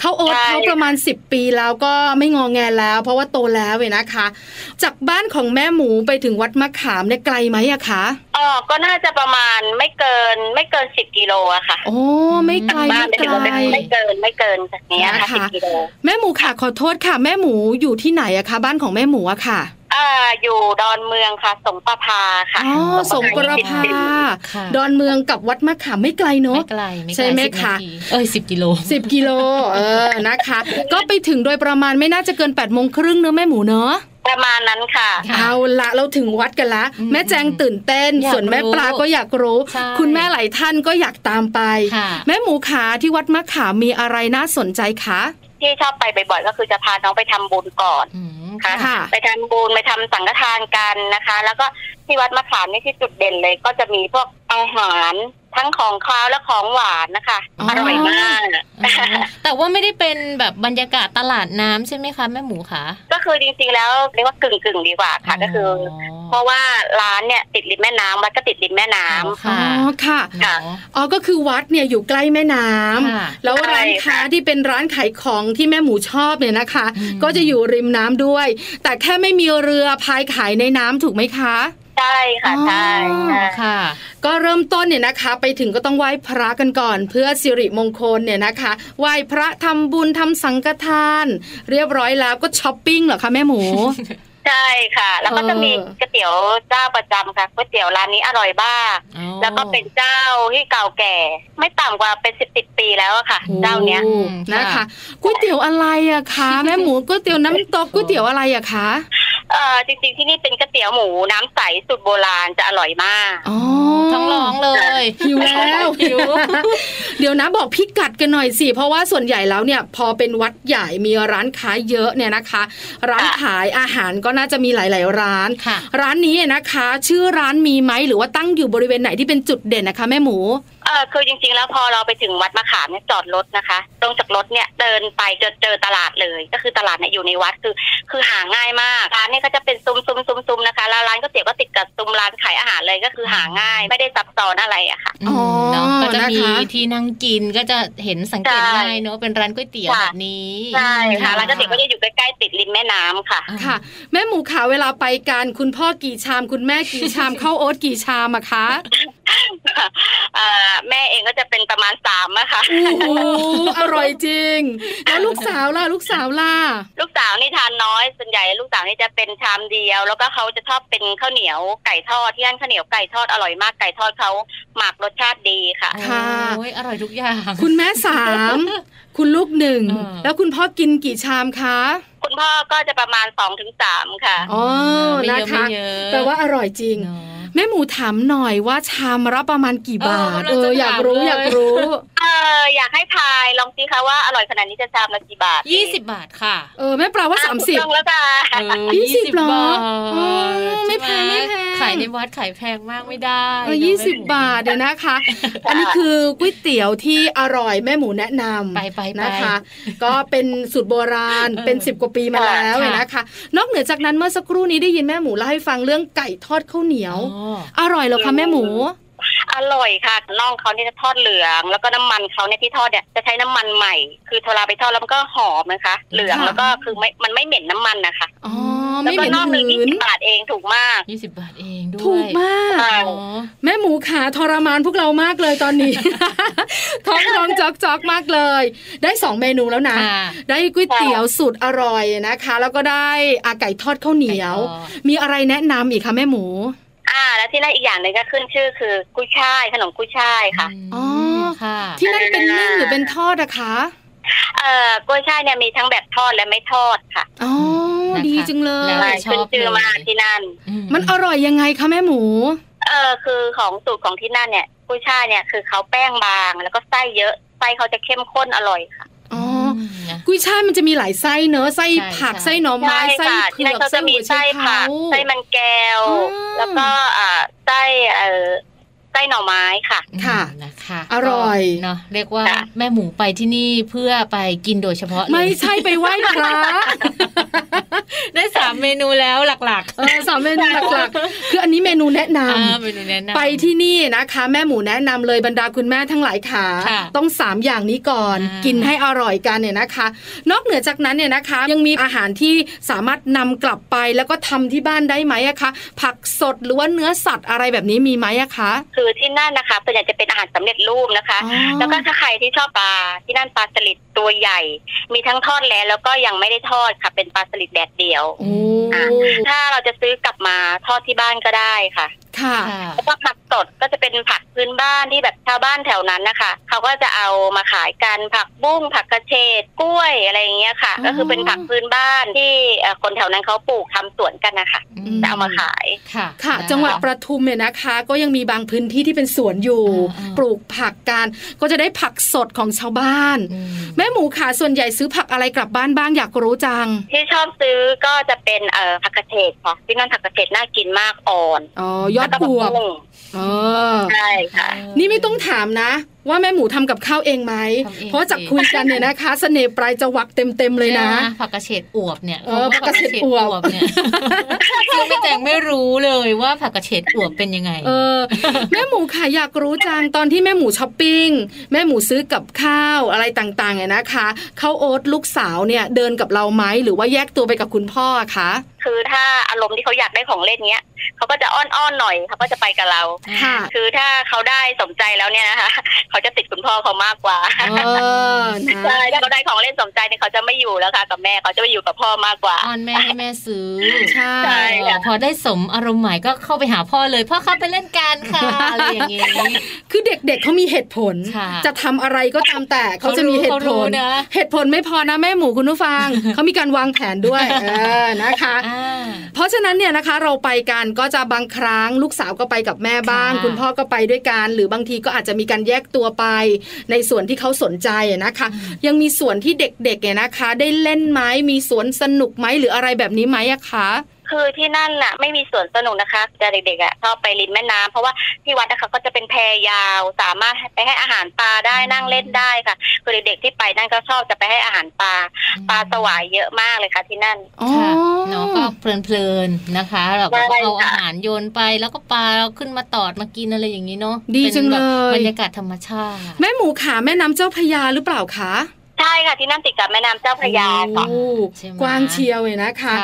เขาโอ๊ตเขาประมาณสิบปีแล้วก็ไม่งอแงแล้วเพราะว่าโตแล้วเลยนะคะจากบ้านของแม่หมูไปถึงวัดมะขามเนี่ยไกลไหมอะคะอ๋อก็น่าจะประมาณไม่เกินไม่เกินสิบกิโลอะค่ะโอ้ไม่ไกลไม่ไกลไม่เกินไม่เกินจากนี้ค่ะสิบกิโลแม่หมูค่ะขอโทษค่ะแม่หมูอยู่ที่ไหนอะคะบ้านของแม่หมูอะค่ะอ่า อยู่ดอนเมืองค่ะสงประภาค่ะอ๋อสงประภาดอนเมืองกับวัดมะขามไม่ไกลเนาะใช่ไหมคะเอ้ยสิบกิโลสิบกิโลเออนะคะก็ไปถึงโดยประมาณไม่น่าจะเกินแปดโมงครึ่งเนอะแม่หมูเนาะประมาณนั้นค่ะเอาละเราถึงวัดกันละแม่แจงตื่นเต้นส่วนแม่ปลาก็อยากรู้คุณแม่หลายท่านก็อยากตามไปแม่หมูขาที่วัดมะขามมีอะไรน่าสนใจคะที่ชอบไปบ่อยๆก็คือจะพาน้องไปทำบุญก่อนค่ะไปทำบุญไปทำสังฆทานกันนะคะแล้วก็ที่วัดมะขามนี่ที่จุดเด่นเลยก็จะมีพวกอาหารทั้งของคาวและของหวานนะคะ อ, อร่อยมากแต่ว่าไม่ได้เป็นแบบบรรยากาศตลาดน้ำใช่ไหมคะแม่หมูคะก็คือจริงๆแล้วเรียกว่ากึ่งๆดีกว่าค่ะก็คือเพราะว่าร้านเนี่ยติดริมแม่น้ำวัดก็ติดริมแม่น้ำค่ะอ๋อค่ะอ๋อก็คือวัดเนี่ยอยู่ใกล้แม่น้ำแล้วร้านค้าที่เป็นร้านขายของที่แม่หมูชอบเนี่ยนะคะก็จะอยู่ริมน้ำด้วยแต่แค่ไม่มีเรือพายขายในน้ำถูกไหมคะใช่ค่ะใช่ค่ะก็เริ่มต้นเนี่ยนะคะไปถึงก็ต้องไหว้พระกันก่อนเพื่อสิริมงคลเนี่ยนะคะไหว้พระทำบุญทำสังฆทานเรียบร้อยแล้วก็ช้อปปิ้งเหรอคะแม่หมูใช่ค่ะแล้วก็จะมีก๋วยเตี๋ยวเจ้าประจำค่ะก๋วยเตี๋ยวร้านนี้อร่อยมากแล้วก็เป็นเจ้าที่เก่าแก่ไม่ต่ำกว่าเป็นสิบสิบปีแล้วค่ะเจ้าเนี้ยนะคะก๋วยเตี๋ยวอะไรอะคะแม่หมูก๋วยเตี๋ยวน้ำตกก๋วยเตี๋ยวอะไรอะคะเอ่อจริงๆที่นี่เป็นก๋วยเตี๋ยวหมูน้ำใสสูตรโบราณจะอร่อยมากอ๋อทั้งร้องเลยหิวแล้วหิวเดี๋ยวนะบอกพิกัดกันหน่อยสิเพราะว่าส่วนใหญ่แล้วเนี่ยพอเป็นวัดใหญ่มีร้านค้าเยอะเนี่ยนะคะร้านขายอาหารก็น่าจะมีหลายๆร้านร้านนี้นะคะชื่อร้านมีไหมหรือว่าตั้งอยู่บริเวณไหนที่เป็นจุดเด่นนะคะแม่หมูเออคือจริงๆแล้วพอเราไปถึงวัดมะขามเนี่ยจอดรถนะคะลงจากรถเนี่ยเดินไปจนเจอตลาดเลยก็คือตลาดเนี่ยอยู่ในวัดคือคือหาง่ายมากร้านเนี่ยก็จะเป็นซุ้มๆๆๆนะคะแล้วร้านก๋วยเตี๋ยวก็ติดกับซุ้มร้านขายอาหารเลยก็คือหาง่ายไม่ได้ซับซ้อนอะไรอะค่ะอ๋อก็จะมีที่นั่งกินก็จะเห็นสังเกตง่ายเนาะเป็นร้านก๋วยเตี๋ยวแบบนี้ใช่ค่ะร้านก๋วยเตี๋ยวก็จะอยู่ใกล้ๆติดริมแม่น้ำค่ะค่ะแม่หมูขาเวลาไปกันคุณพ่อกี่ชามคุณแม่กี่ชามเข้าโอ๊ตกี่ชามอะคะแม่เองก็จะเป็นประมาณสามอะค่ะโอ้อร่อยจริงแล้วลูกสาวล่ะลูกสาวล่ะลูกสาวนี่ทานน้อยส่วนใหญ่ลูกสาวนี่จะเป็นชามเดียวแล้วก็เขาจะชอบเป็นข้าวเหนียวไก่ทอดที่นั่นข้าวเหนียวไก่ทอดอร่อยมากไก่ทอดเขาหมักรสชาติดีค่ะค่ะอร่อยทุกอย่างคุณแม่สามคุณลูกหนึ่งแล้วคุณพ่อกินกี่ชามคะคุณพ่อก็จะประมาณสองถึงสามค่ะอ๋อนะคะแปลว่าอร่อยจริงแม่หมูถามหน่อยว่าชามรับประมาณกี่บาทเอออยากรู้อยากรู้เอออยากให้ทายลองสิคะว่าอร่อยขนาดนี้จะชามละกี่บาทยี่สิบบาทค่ะเออแม่ปลาว่าสามสิบต้องแล้วจ้ะยี่สิบบาทอ๋อไม่แพงไม่แพงขายในวัดขายแพงมากไม่ได้เออยี่สิบบาทเดี๋ยวนะคะอันนี้คือก๋วยเตี๋ยวที่อร่อยแม่หมูแนะนำไปๆนะคะก็เป็นสูตรโบราณเป็นสิบกว่าปีมาแล้วนะคะนอกเหนือจากนั้นเมื่อสักครู่นี้ได้ยินแม่หมูเล่าให้ฟังเรื่องไก่ทอดข้าวเหนียวอร่อยเหรอคะแม่หมูอร่อยค่ะน่องเขาเนี่ยจะทอดเหลืองแล้วก็น้ำมันเขาเนี่ยที่ทอดเนี่ยจะใช้น้ำมันใหม่คือเวลาไปทอดแล้วมันก็หอมนะคะเหลืองแล้วก็คือไม่มันไม่เหม็นน้ำมันนะคะอ๋อไม่เหม็นน้ำมันยี่สิบบาทเองถูกมากยี่สิบบาทเองด้วยถูกมากแม่หมูขาทรมานพวกเรามากเลยตอนนี้ท้องร้องจอกจอกมากเลยได้สองเมนูแล้วนะได้ก๋วยเตี๋ยวสูตรอร่อยนะคะแล้วก็ได้อาไก่ทอดข้าวเหนียวมีอะไรแนะนำอีกคะแม่หมูอ่าแล้วที่นั่นอีกอย่างหนึ่งก็ขึ้นชื่อคือกุ้ยช่ายขนมกุ้ยช่ายค่ะอ๋อค่ะที่นั่นเป็นนึ่งหรือเป็นทอดอะคะเอ่อกุ้ยช่ายเนี่ยมีทั้งแบบทอดและไม่ทอดค่ะอ๋อดีจังเลยขึ้นชื่อมากที่นั่นมันอร่อยยังไงคะแม่หมูเออคือของสูตรของที่นั่นเนี่ยกุ้ยช่ายเนี่ยคือเขาแป้งบางแล้วก็ไส้เยอะไส้เขาจะเข้มข้นอร่อยค่ะอ๋อกุ้ยช่ายมันจะมีหลายไส้เนอะไส้ผักไส้หน่อไม้ไส้เผือกไส้หัวไชเท้าไส้มันแก้วแล้วก็อ่าไส้เอ่อไส้หน่อไม้ค่ะค่ะนะคะอร่อยเนาะเรียกว่าแม่หมูไปที่นี่เพื่อไปกินโดยเฉพาะไม่ใช่ไปไหว้พระได้สามเมนูแล้วหลักๆเออสามเมนูหลักๆคืออันนี้เมนูแนะนำไปที่นี่นะคะแม่หมูแนะนำเลยบรรดาคุณแม่ทั้งหลายขาต้องสามอย่างนี้ก่อนกินให้อร่อยกันเนี่ยนะคะนอกเหนือจากนั้นเนี่ยนะคะยังมีอาหารที่สามารถนำกลับไปแล้วก็ทำที่บ้านได้ไหมคะผักสดหรือว่าเนื้อสัตว์อะไรแบบนี้มีไหมคะคือที่นั่นนะคะส่วนใหญ่จะเป็นอาหารสำเร็จรูปนะคะแล้วก็ถ้าใครที่ชอบปลาที่นั่นปลาสลิด ตัวใหญ่มีทั้งทอดแล้วแล้วก็ยังไม่ได้ทอดค่ะเป็นปลาสลิดแดดเดียวอ่าถ้าเราจะซื้อกลับมาทอดที่บ้านก็ได้ค่ะค่ะแล้วก็ผักสดก็จะเป็นผักพื้นบ้านที่แบบชาวบ้านแถวนั้นนะคะเขาก็จะเอามาขายกันผักบุ้งผักกระเฉดกล้วยอะไรอย่างเงี้ยค่ะก็คือเป็นผักพื้นบ้านที่คนแถวนั้นเขาปลูกทำสวนกันนะคะจะเอามาขายค่ะค่ะจังหวัดประทุมเนี่ยนะคะก็ยังมีบางพื้นที่ที่เป็นสวนอยู่ปลูกผักกันก็จะได้ผักสดของชาวบ้านแม่หมูขาส่วนใหญ่ซื้อผักอะไรกลับบ้านบ้างอยากรู้จังที่ชอบซื้อก็จะเป็นเอ่อผักกระเฉดค่ะที่นั่นผักกระเฉดน่ากินมากอ่อนอ๋อยอดบวบอ๋อใช่ค่ะนี่ไม่ต้องถามนะว่าแม่หมูทำกับข้าวเองไหมเพราะจากคุยกันเนี่ยนะคะเสน่ห์ปลายจะวักเต็มๆเลยนะผักกระเฉดอวบเนี่ยผักกระเฉดอวบเนี่ยซึ่งไม่แจงไม่รู้เลยว่าผักกระเฉดอวบเป็นยังไงเออแม่หมูค่ะอยากรู้จังตอนที่แม่หมูช้อปปิ้งแม่หมูซื้อกับข้าวอะไรต่างๆเนี่ยนะคะเข้าโอ๊ตลูกสาวเนี่ยเดินกับเราไหมหรือว่าแยกตัวไปกับคุณพ่อคะคือถ้าอารมณ์ที่เขาอยากได้ของเล่นเนี้ยเขาก็จะอ้อนๆหน่อยเขาก็จะไปกับเราคือถ้าเขาได้สมใจแล้วเนี่ยนะคะเขาจะติดคุณพ่อเขามากกว่าใช่ถ้าเขาได้ของเล่นสมใจเนี่ยเขาจะไม่อยู่แล้วค่ะกับแม่เขาจะไปอยู่กับพ่อมากกว่าอ้อนแม่ให้แม่ซื้อใช่พอได้สมอารมณ์หมายก็เข้าไปหาพ่อเลยพ่อเข้าไปเล่นกันค่ะอะไรอย่างงี้คือเด็กๆเขามีเหตุผลจะทำอะไรก็ตามแต่เขาจะมีเหตุผลเหตุผลไม่พอนะแม่หมูคุณผู้ฟังเขามีการวางแผนด้วยนะคะเพราะฉะนั้นเนี่ยนะคะเราไปกันก็จะบางครั้งลูกสาวก็ไปกับแม่บ้างคุณพ่อก็ไปด้วยกันหรือบางทีก็อาจจะมีการแยกตัวไปในส่วนที่เขาสนใจนะคะยังมีส่วนที่เด็กๆเนี่ยนะคะได้เล่นไหมมีสวนสนุกไหมหรืออะไรแบบนี้ไหมอะคะคือที่นั่นน่ะไม่มีสวนสนุกนะคะแต่เด็กๆอ่ะชอบไปริมแม่น้ำเพราะว่าที่วัดนะคะก็จะเป็นแพยาวสามารถไปให้อาหารปลาได้นั่งเล่นได้ค่ะคือเด็กๆที่ไปนั่นก็ชอบจะไปให้อาหารปลาปลาสวายเยอะมากเลยค่ะที่นั่นค่ะเนาะก็เพลินๆนะคะเราก็เอาอาหารโยนไปแล้วก็ปลาเราขึ้นมาตอดมากินอะไรอย่างนี้เนาะเป็นแบบบรรยากาศธรรมชาติแม่หมูขาแม่น้ำเจ้าพระยาหรือเปล่าคะใช่ค่ะที่นั่นติดกับแม่น้ำเจ้าพระยาค่ะกว้างเชียวเลยนะคะ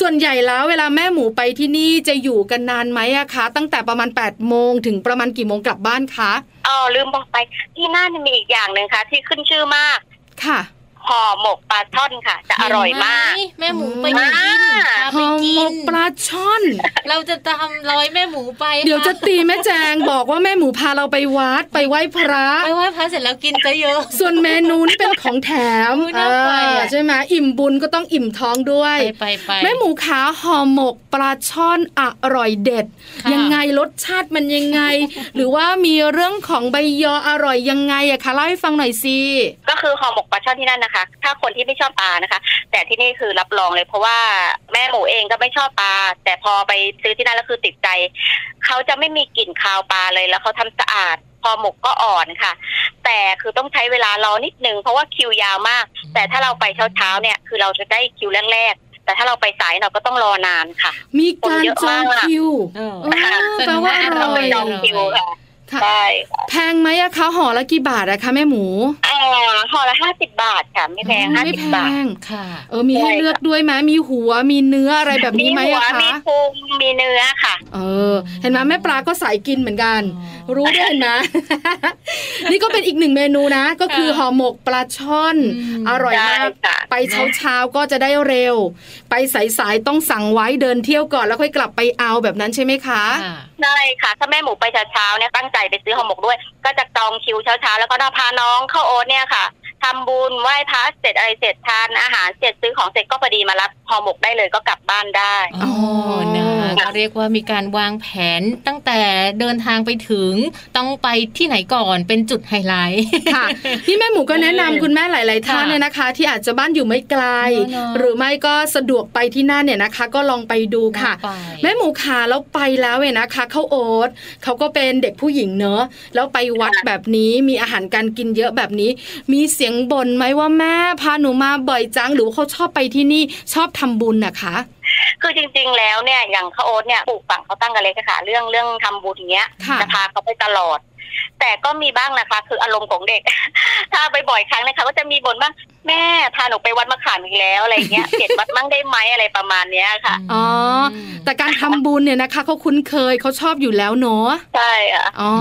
ส่วนใหญ่แล้วเวลาแม่หมูไปที่นี่จะอยู่กันนานไหมอะคะตั้งแต่ประมาณแปดโมงถึงประมาณกี่โมงกลับบ้านคะอ๋อลืมบอกไปที่นั่นมีอีกอย่างนึงค่ะที่ขึ้นชื่อมากค่ะห่อหมกปลาช่อนค่ะจะอร่อยมากแม่หมูไปกินห่อหมกปลาช่อนเราจะทำลอยแม่หมูไปเดี๋ยวจะตีแม่แจงบอกว่าแม่หมูพาเราไปวัดไปไหว้พระไปไหว้พระเสร็จแล้วกินซะเยอะส่วนเมนูนี่เป็นของแถมใช่ไหมอิ่มบุญก็ต้องอิ่มท้องด้วยแม่หมูขาห่อหมกปลาช่อนอร่อยเด็ดยังไงรสชาติมันยังไงหรือว่ามีเรื่องของใบยออร่อยยังไงอะคะเล่าให้ฟังหน่อยสิก็คือห่อหมกปลาช่อนที่นั่นนะคะถ้าคนที่ไม่ชอบปลานะคะแต่ที่นี่คือรับรองเลยเพราะว่าแม่หมูเองก็ไม่ชอบปลาแต่พอไปซื้อที่นั่นแล้วคือติดใจเขาจะไม่มีกลิ่นคาวปลาเลยแล้วเขาทำสะอาดพอหมกก็อ่อนค่ะแต่คือต้องใช้เวลารอนิดนึงเพราะว่าคิวยาวมากแต่ถ้าเราไปเช้าๆเนี่ยคือเราจะได้คิวแรกๆแต่ถ้าเราไปสายเราก็ต้องรอนานค่ะมีการจองคิวแปลว่าอร่อยแพงไหมอะคะห่อละกี่บาทอะคะแม่หมูเออห่อละห้าสิบบาทค่ะไม่แพงห้าสิบบาทค่ะเออมีให้เลือกด้วยไหมมีหัวมีเนื้ออะไรแบบนี้ไหมอะคะมีหัวมีพุงมีเนื้อค่ะเออเห็นไหมแม่ปลาก็สายกินเหมือนกันรู้ด้วยนะนี่ก็เป็นอีกหนึ่งเมนูนะก็คือห่อหมกปลาช่อนอร่อยมากไปเช้าๆก็จะได้เร็วไปสายๆต้องสั่งไว้เดินเที่ยวก่อนแล้วค่อยกลับไปเอาแบบนั้นใช่ไหมคะใช่ค่ะถ้าแม่หมูไปเช้าๆเนี่ยตั้งใจไปซื้อห่อหมกด้วยก็จะจองคิวเช้าๆแล้วก็พาน้องเข้าโอ๊ตเนี่ยค่ะทำบุญไหว้พระเสร็จอะไรเสร็จทานอาหารเสร็จซื้อของเสร็จก็พอดีมารับห่อหมกได้เลยก็กลับบ้านได้อ๋อนะก็เรียกว่ามีการวางแผนตั้งแต่เดินทางไปถึงต้องไปที่ไหนก่อนเป็นจุดไฮไลท์ค่ะที่แม่หมูก็แนะนำคุณแม่หลายๆท่านเนี่ยนะคะที่อาจจะบ้านอยู่ไม่ไกลหรือไม่ก็สะดวกไปที่นั่นเนี่ยนะคะก็ลองไปดูค่ะแม่หมูขาแล้วไปแล้วเนี่ยนะคะเข้าโอ๊ตเขาก็เป็นเด็กผู้หญิงเนอะแล้วไปวัดแบบนี้มีอาหารการกินเยอะแบบนี้มีเสียงบ่นไหมว่าแม่พาหนูมาบ่อยจังหรือเขาชอบไปที่นี่ชอบทำบุญนะคะคือจริงๆแล้วเนี่ยอย่างข้าวโอ๊ตเนี่ยปลูกฝังเขาตั้งกันเลยค่ะเรื่องเรื่องทำบุญเงี้ยจะพาเขาไปตลอดแต่ก็มีบ้างนะคะคืออารมณ์ของเด็กถ้าไปบ่อยครั้งนะคะก็จะมีบ่นบ้าง แม่พาหนูไปวัดมะขามอีกแล้วอะไรเงี้ยเปลี่ยนวัดมั่งได้ไหมอะไรประมาณเนี้ยค่ะอ๋อแต่การทำบุญเนี่ยนะคะเขาคุ้นเคยเขาชอบอยู่แล้วเนาะใช่ค่ะอ๋อ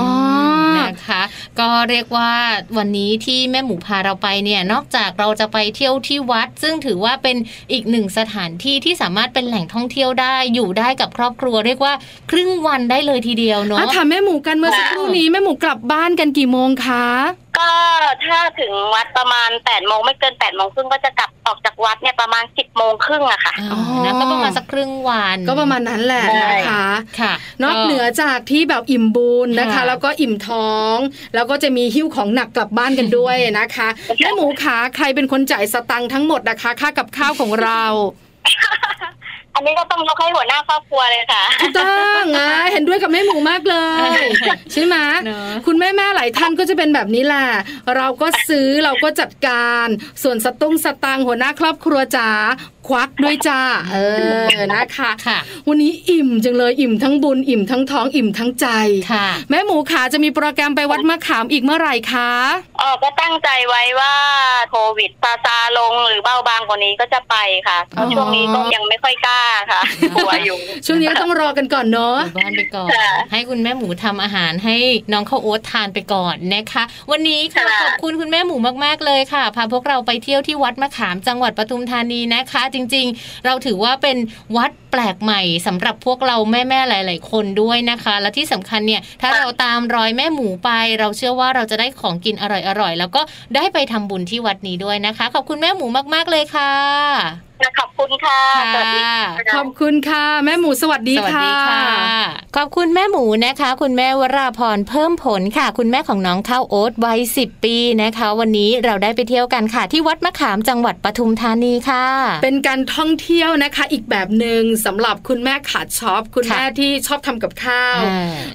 นะคะก็เรียกว่าวันนี้ที่แม่หมูพาเราไปเนี่ยนอกจากเราจะไปเที่ยวที่วัดซึ่งถือว่าเป็นอีกหนึ่งสถานที่ที่สามารถเป็นแหล่งท่องเที่ยวได้อยู่ได้กับครอบครัวเรียกว่าครึ่งวันได้เลยทีเดียวเนาะถามแม่หมูกันเมื่อสักครู่นี้แม่หมูกลับบ้านกันกี่โมงคะก็ถ้าถึงวัดประมาณแปดโมงไม่เกินแปดโมงครึ่งก็จะกลับออกจากวัดเนี่ยประมาณสิบโมงครึ่งอะค่ะอ๋อนะก็ประมาณสักครึ่งวันก็ประมาณนั้นแหละนะคะค่ะนอกเหนือจากที่แบบอิ่มบุญนะคะแล้วก็อิ่มท้องแล้วก็จะมีหิ้วของหนักกลับบ้านกันด้วยนะคะแม่หมูขาใครเป็นคนจ่ายสตังค์ทั้งหมดนะคะค่ากับข้าวของเราอันนี้ก็ต้องยกให้หัวหน้าครอบครัวเลยค่ะถูกต้องอ่ะเห็นด้วยกับแม่หมูมากเลยใช่ไหมคุณแม่แม่หลายท่านก็จะเป็นแบบนี้แหละเราก็ซื้อเราก็จัดการส่วนสตุ้งสตังหัวหน้าครอบครัวจ๋าควักด้วยจ้าเออนะคะวันนี้อิ่มจังเลยอิ่มทั้งบุญอิ่มทั้งท้องอิ่มทั้งใจแม่หมูขาจะมีโปรแกรมไปวัดมะขามอีกเมื่อไหร่คะอ๋อก็ตั้งใจไว้ว่าโควิดซาซาลงหรือเบาบางกว่านี้ก็จะไปค่ะช่วงนี้ก็ยังไม่ค่อยกล้าค่ะกลัวอยู่ช่วงนี้ต้องรอกันก่อนเนาะบ้านไปก่อนให้คุณแม่หมูทำอาหารให้น้องข้าวโอ๊ตทานไปก่อนนะคะวันนี้ค่ะขอบคุณคุณแม่หมูมากๆเลยค่ะพาพวกเราไปเที่ยวที่วัดมะขามจังหวัดปทุมธานีนะคะจริงๆเราถือว่าเป็นวัดแปลกใหม่สำหรับพวกเราแม่ๆหลายๆคนด้วยนะคะและที่สำคัญเนี่ยถ้าเราตามรอยแม่หมูไปเราเชื่อว่าเราจะได้ของกินอร่อยๆแล้วก็ได้ไปทำบุญที่วัดนี้ด้วยนะคะขอบคุณแม่หมูมากๆเลยค่ะขอบคุณค่ะสวัสดีค่ะขอบคุณค่ะแม่หมูสวัสดีค่ะขอบคุณแม่หมูนะคะคุณแม่วราพรเพิ่มผลค่ะคุณแม่ของน้องข้าวโอ๊ตวัยสิบปีนะคะวันนี้เราได้ไปเที่ยวกันค่ะที่วัดมะขามจังหวัดปทุมธานีค่ะเป็นการท่องเที่ยวนะคะอีกแบบนึงสำหรับคุณแม่ขาชอบคุณแม่ที่ชอบทำกับข้าว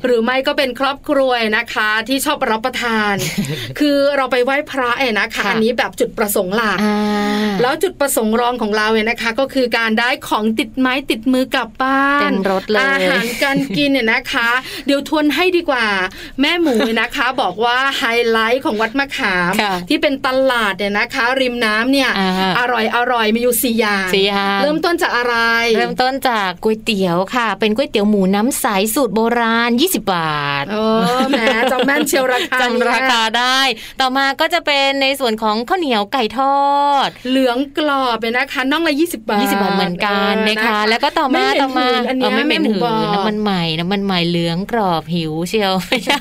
หรือไม่ก็เป็นครอบครัวนะคะที่ชอบรับประทาน คือเราไปไหว้พระเนี่ยนะคะอันนี้แบบจุดประสงค์หลักแล้วจุดประสงค์รองของเรานะคะก็คือการได้ของติดไม้ติดมือกลับบ้านอาหารการกินเนี่ยนะคะเดี๋ยวทวนให้ดีกว่าแม่หมูนะคะบอกว่าไฮไลท์ของวัดมะขามที่เป็นตลาดเนี่ยนะคะริมน้ำเนี่ยอร่อยอร่อยมีอยู่สี่อย่างเริ่มต้นจากอะไรเริ่มต้นจากก๋วยเตี๋ยวค่ะเป็นก๋วยเตี๋ยวหมูน้ำใสสูตรโบราณยี่สิบบาทโอ้แม่จำแม่นเชียวราคาจำราคาได้ต่อมาก็จะเป็นในส่วนของข้าวเหนียวไก่ทอดเหลืองกรอบเลยนะคะน้องละยี่สิบบาทยี่สิบบาทเหมือนกันนะคะแล้วก็ต่อมาต่อมาเออไม่เป็นหืนน้ำมันใหม่น้ำมันใหม่เหลืองกรอบหิวเชียวไม่ใช่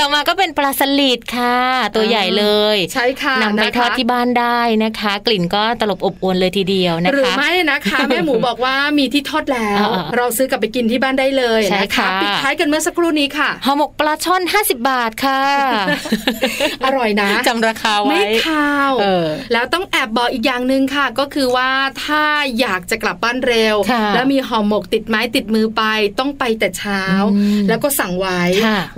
ต่อมาก็เป็นปลาสลิดค่ะตัวใหญ่เลยใช่ค่ะนำไปทอดที่บ้านได้นะคะกลิ่นก็ตลบอบอวนเลยทีเดียวนะคะหรือไม่นะคะแม่หมูบอกว่ามีที่ทอดแล้วเราซื้อกลับไปกินที่บ้านได้เลยนะคะปิดท้ายกันเมื่อสักครู่นี้ค่ะห่อหมกปลาช่อนห้าสิบบาทค่ะอร่อยนะจำราคาไว้ไม่ข้าวแล้วต้องแอบบอกอีกอย่างนึงค่ะก็คือว่าถ้าอยากจะกลับบ้านเร็วแล้วมีห่อหมกติดไม้ติดมือไปต้องไปแต่เช้าแล้วก็สั่งไว้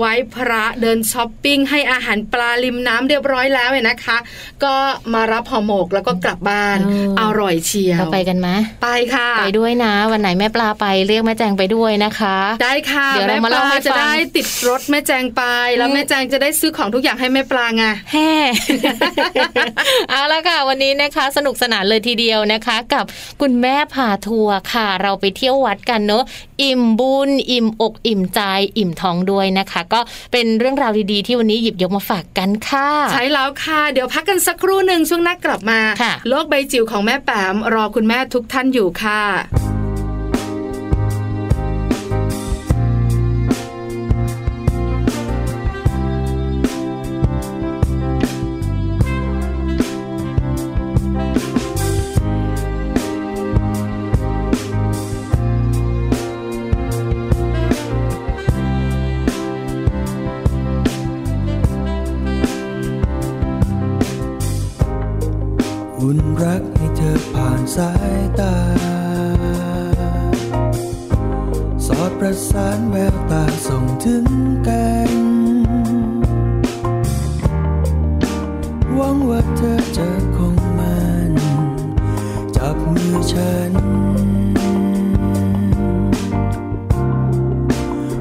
ไว้พระเดินช้อปปิ้งให้อาหารปลาริมน้ำเรียบร้อยแล้วเนี่ยนะคะก็มารับห่อหมกแล้วก็กลับบ้านอร่อยเชียวไปกันไหมไปค่ะไปด้วยนะวันไหนแม่ปลาไปเรียกแม่แจงไปด้วยนะคะได้ค่ะเดี๋ยวเรามาเล่าให้ฟังจะได้ติดรถแม่แจงไปแล้วแม่แจงจะได้ซื้อของทุกอย่างให้แม่ปลาไงแฮ่ เอาละค่ะวันนี้นะคะสนุกสนานเลยทีเดียวนะคะกับคุณแม่พาทัวร์ค่ะเราไปเที่ยววัดกันเนอะอิ่มบุญอิ่มอกอิ่มใจอิ่มท้องด้วยนะคะก็เป็นเรื่องราวดีๆที่วันนี้หยิบยกมาฝากกันค่ะใช่แล้วค่ะเดี๋ยวพักกันสักครู่หนึ่งช่วงหน้ากลับมาโลกใบจิ๋วของแม่แปมรอคุณแม่ทุกท่านอยู่ค่ะสายตาสอดประสานแววตาส่งถึงกันหวังว่าเธอจะคงมันจับมือฉัน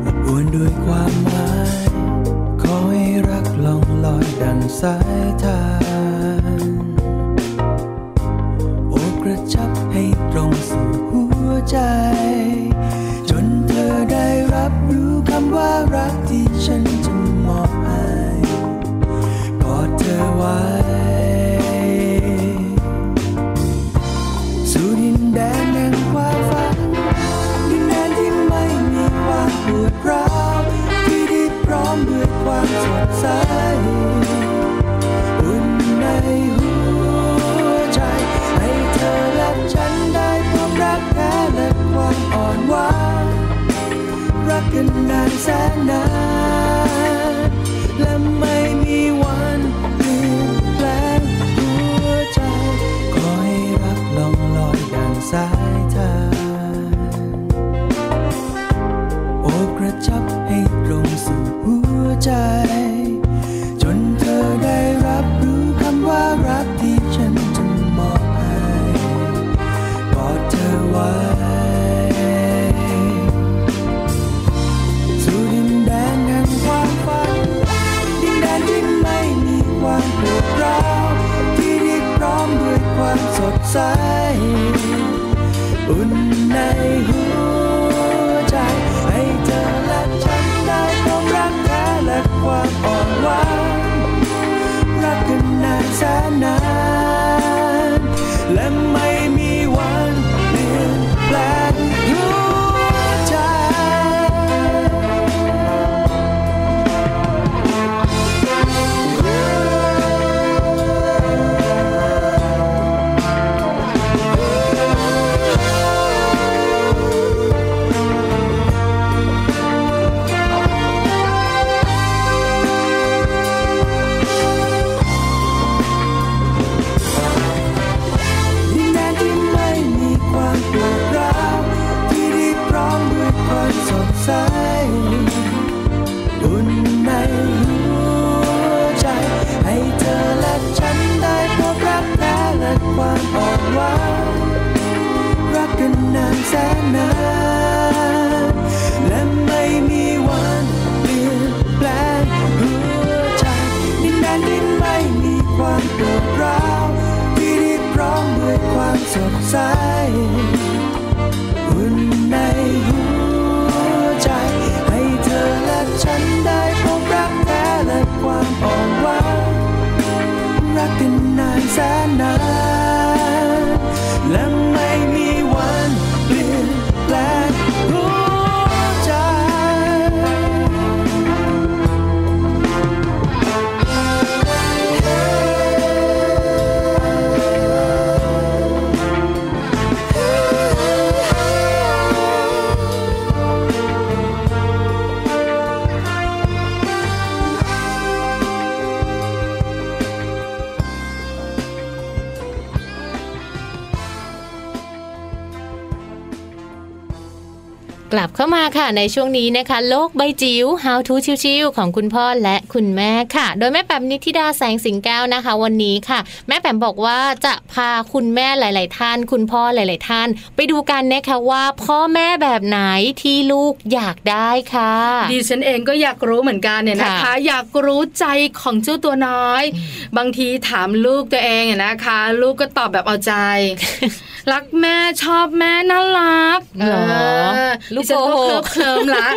อบอวลด้วยความหมายขอให้รักล่องลอยดังสายทาน จนเธอได้รับรู้คำว่ารักที่ฉันจะมอบให้กอดเธอไว้สู่ดินแดนแห่งความฝันดินแดนที่ไม่มีความปวดร้าวที่ได้พร้อมด้วยความสดใสอุ่นในหัวใจให้เธอและฉันได้พบรักแท้และความอ่อนหวานรักกันนานแสนนานและไม่มีวันเปลี่ยนแปลงหัวใจขอให้รักล่องลอยดังสายทานโอบกระชับให้ตรงสู่หัวใจจนเธอได้รับรู้คำว่ารักที่ฉันจะมอบให้กอดเธอไว้สู่ดินแดนแห่งความฝันดินแดนที่ไม่มีความปวดร้าวที่ได้พร้อมด้วยความสดใสอุ่นในหัวใจให้เธอและฉันได้พบรักแท้และความอ่อนหวานรักกันนานแสนนานและไม่มีวันเปลี่ยนแปลงหัวใจอุ่นในหัวใจให้เธอและฉันได้พบรักแท้และความอ่อนหวานรักกันนานแสนนานและไม่มีวันเปลี่ยนแปลงหัวใจดินแดนที่ไม่มีความปวดร้าวที่ได้พร้อมด้วยความสดใสอุ่นในหัวใจให้เธอและฉันได้พบรักแท้และความอ่อนหวานรักกันนานแสนนานและไม่มีวันเปลี่ยนแปลงหัวใจกลับเข้ามาค่ะในช่วงนี้นะคะโลกใบจิ๋ว How to ชิวๆของคุณพ่อและคุณแม่ค่ะโดยแม่แปมนิธิดาแสงสิงแก้วนะคะวันนี้ค่ะแม่แปมบอกว่าจะพาคุณแม่หลายๆท่านคุณพ่อหลายๆท่านไปดูกันนะคะว่าพ่อแม่แบบไหนที่ลูกอยากได้ค่ะดิฉันเองก็อยากรู้เหมือนกันเนี่ยนะคะอยากรู้ใจของเจ้าตัวน้อยบางทีถามลูกตัวเองเนี่ยนะคะลูกก็ตอบแบบเอาใจ รักแม่ชอบแม่น่ารักเหรอจะก็เคลิบเคลิมละ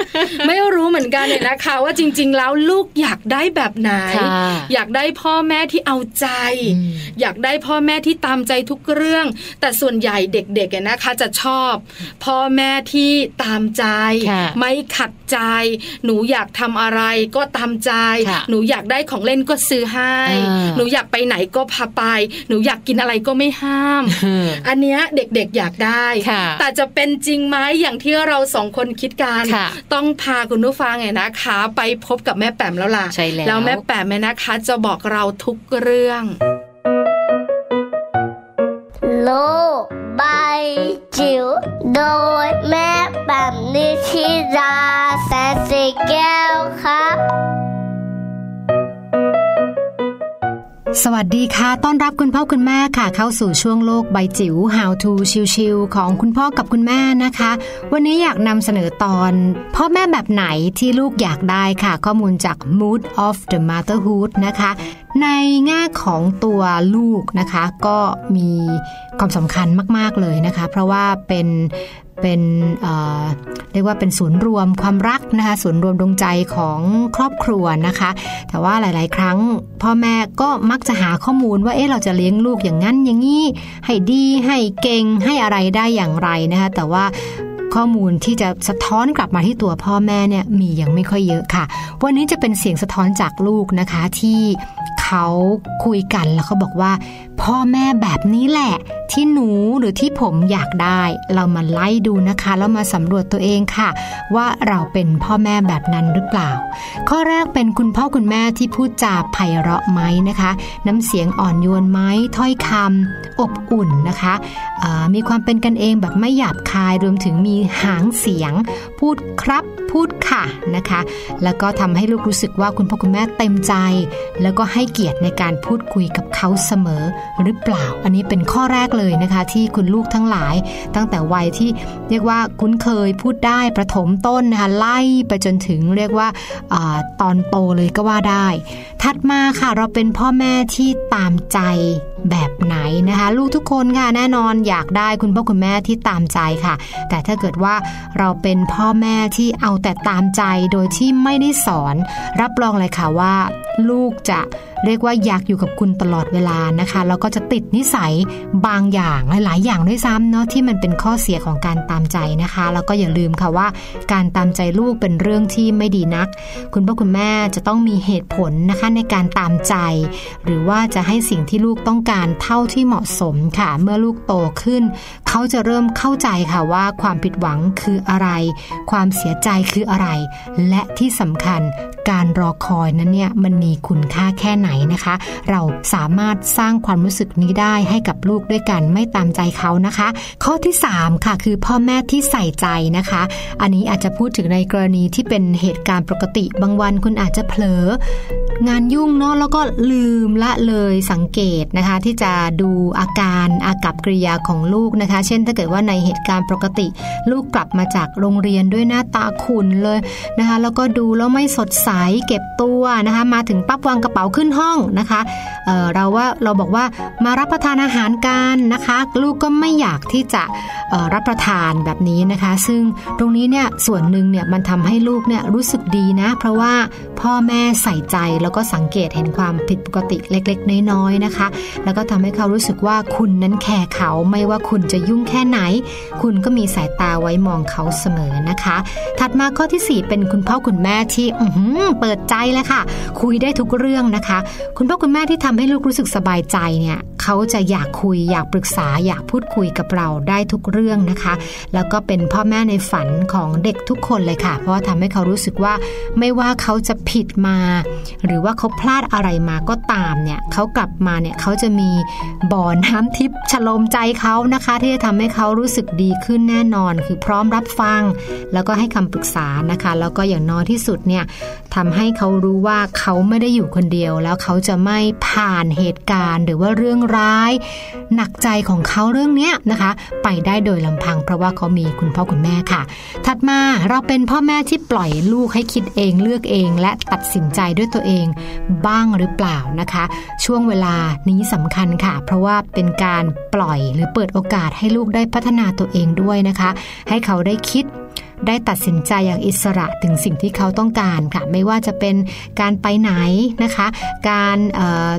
ไม่รู้เหมือนกันเนี่ยนะคะว่าจริงๆแล้วลูกอยากได้แบบไหนอยากได้พ่อแม่ที่เอาใจอยากได้พ่อแม่ที่ตามใจทุกเรื่องแต่ส่วนใหญ่เด็กๆเนี่ยนะคะจะชอบพ่อแม่ที่ตามใจไม่ขัดใจหนูอยากทำอะไรก็ตามใจหนูอยากได้ของเล่นก็ซื้อให้หนูอยากไปไหนก็พาไปหนูอยากกินอะไรก็ไม่ห้ามอันเนี้ยเด็กๆอยากได้แต่จะเป็นจริงไหมอย่างที่เราสองคนคิดกันต้องพาคุณผู้ฟังเนี่ยนะคะไปพบกับแม่แปมแล้วล่ะแล้วแม่แปมเนี่ยนะคะจะบอกเราทุกเรื่องโลกใบจิ๋วโดยแม่แปมนิธิดาแสนสีแก้วครับสวัสดีค่ะต้อนรับคุณพ่อคุณแม่ค่ะเข้าสู่ช่วงโลกใบจิ๋ว How to ชิวๆของคุณพ่อกับคุณแม่นะคะวันนี้อยากนำเสนอตอนพ่อแม่แบบไหนที่ลูกอยากได้ค่ะข้อมูลจาก Mood of the Motherhood นะคะในแง่ของตัวลูกนะคะก็มีความสำคัญมากๆเลยนะคะเพราะว่าเป็น เป็นเอ่อเรียกว่าเป็นศูนย์รวมความรักนะคะศูนย์รวมดวงใจของครอบครัวนะคะแต่ว่าหลายๆครั้งพ่อแม่ก็มักจะหาข้อมูลว่าเอ๊ะเราจะเลี้ยงลูกอย่างนั้นอย่างนี้ให้ดีให้เก่งให้อะไรได้อย่างไรนะคะแต่ว่าข้อมูลที่จะสะท้อนกลับมาที่ตัวพ่อแม่เนี่ยมียังไม่ค่อยเยอะค่ะวันนี้จะเป็นเสียงสะท้อนจากลูกนะคะที่เขาคุยกันแล้วเขาบอกว่าพ่อแม่แบบนี้แหละที่หนูหรือที่ผมอยากได้เรามาไล่ดูนะคะแล้วมาสำรวจตัวเองค่ะว่าเราเป็นพ่อแม่แบบนั้นหรือเปล่าข้อแรกเป็นคุณพ่อคุณแม่ที่พูดจาไพเราะไหมนะคะน้ำเสียงอ่อนโยนไหมถ้อยคำอบอุ่นนะคะมีความเป็นกันเองแบบไม่หยาบคายรวมถึงมีหางเสียงพูดครับพูดค่ะนะคะแล้วก็ทำให้ลูกรู้สึกว่าคุณพ่อคุณแม่เต็มใจแล้วก็ให้เกียรติในการพูดคุยกับเขาเสมอหรือเปล่าอันนี้เป็นข้อแรกเลยนะคะที่คุณลูกทั้งหลายตั้งแต่วัยที่เรียกว่าคุ้นเคยพูดได้ประถมต้นนะคะไล่ไปจนถึงเรียกว่าตอนโตเลยก็ว่าได้ถัดมาค่ะเราเป็นพ่อแม่ที่ตามใจแบบไหนนะคะลูกทุกคนค่ะแน่นอนอยากได้คุณพ่อคุณแม่ที่ตามใจค่ะแต่ถ้าเกิดว่าเราเป็นพ่อแม่ที่เอาแต่ตามใจโดยที่ไม่ได้สอนรับรองเลยค่ะว่าลูกจะเรียกว่าอยากอยู่กับคุณตลอดเวลานะคะแล้วก็จะติดนิสัยบางอย่างหลายๆอย่างด้วยซ้ำเนาะที่มันเป็นข้อเสียของการตามใจนะคะแล้วก็อย่าลืมค่ะว่าการตามใจลูกเป็นเรื่องที่ไม่ดีนักคุณพ่อคุณแม่จะต้องมีเหตุผลนะคะในการตามใจหรือว่าจะให้สิ่งที่ลูกต้องการเท่าที่เหมาะสมค่ะเมื่อลูกโตขึ้นเขาจะเริ่มเข้าใจค่ะว่าความผิดหวังคืออะไรความเสียใจคืออะไรและที่สำคัญการรอคอยนั้นเนี่ยมันมีคุณค่าแค่ไหนนะคะเราสามารถสร้างความรู้สึกนี้ได้ให้กับลูกด้วยกันไม่ตามใจเขานะคะข้อที่สามค่ะคือพ่อแม่ที่ใส่ใจนะคะอันนี้อาจจะพูดถึงในกรณีที่เป็นเหตุการณ์ปกติบางวันคุณอาจจะเผลองานยุ่งเนาะแล้วก็ลืมละเลยสังเกตนะคะที่จะดูอาการอากัปกิริยาของลูกนะคะเช่นถ้าเกิดว่าในเหตุการณ์ปกติลูกกลับมาจากโรงเรียนด้วยหน้าตาขุ่นเลยนะคะแล้วก็ดูแล้วไม่สดใสเก็บตัวนะคะมาถึงปั๊บวางกระเป๋าขึ้นห้องนะคะ เอ่อ เราว่าเราบอกว่ามารับประทานอาหารกันนะคะลูกก็ไม่อยากที่จะรับประทานแบบนี้นะคะซึ่งตรงนี้เนี่ยส่วนหนึ่งเนี่ยมันทำให้ลูกเนี่ยรู้สึกดีนะเพราะว่าพ่อแม่ใส่ใจแล้วก็สังเกตเห็นความผิดปกติเล็กๆน้อยๆนะคะแล้วก็ทำให้เขารู้สึกว่าคุณนั้นแคร์เขาไม่ว่าคุณจะยุ่งแค่ไหนคุณก็มีสายตาไว้มองเขาเสมอนะคะถัดมาข้อที่สี่เป็นคุณพ่อคุณแม่ที่อื้อหือเปิดใจเลยค่ะคุยได้ทุกเรื่องนะคะคุณพ่อคุณแม่ที่ทำให้ลูกรู้สึกสบายใจเนี่ยเขาจะอยากคุยอยากปรึกษาอยากพูดคุยกับเราได้ทุกเรื่องนะคะแล้วก็เป็นพ่อแม่ในฝันของเด็กทุกคนเลยค่ะเพราะว่าทำให้เขารู้สึกว่าไม่ว่าเขาจะผิดมาหรือว่าเขาพลาดอะไรมาก็ตามเนี่ยเขากลับมาเนี่ยเขาจะมีบ่อน้ำทิพย์ฉโลมใจเขานะคะที่จะทำให้เขารู้สึกดีขึ้นแน่นอนคือพร้อมรับฟังแล้วก็ให้คำปรึกษานะคะแล้วก็อย่างน้อยที่สุดเนี่ยทำให้เขารู้ว่าเขาไม่ได้อยู่คนเดียวแล้วเขาจะไม่ผ่านเหตุการณ์หรือว่าเรื่องร้ายหนักใจของเขาเรื่องเนี้ยนะคะไปได้โดยลำพังเพราะว่าเขามีคุณพ่อคุณแม่ค่ะถัดมาเราเป็นพ่อแม่ที่ปล่อยลูกให้คิดเองเลือกเองและตัดสินใจด้วยตัวเองบ้างหรือเปล่านะคะช่วงเวลานี้สำคัญค่ะเพราะว่าเป็นการปล่อยหรือเปิดโอกาสให้ลูกได้พัฒนาตัวเองด้วยนะคะให้เขาได้คิดได้ตัดสินใจอย่างอิสระถึงสิ่งที่เขาต้องการค่ะไม่ว่าจะเป็นการไปไหนนะคะการเอ่อ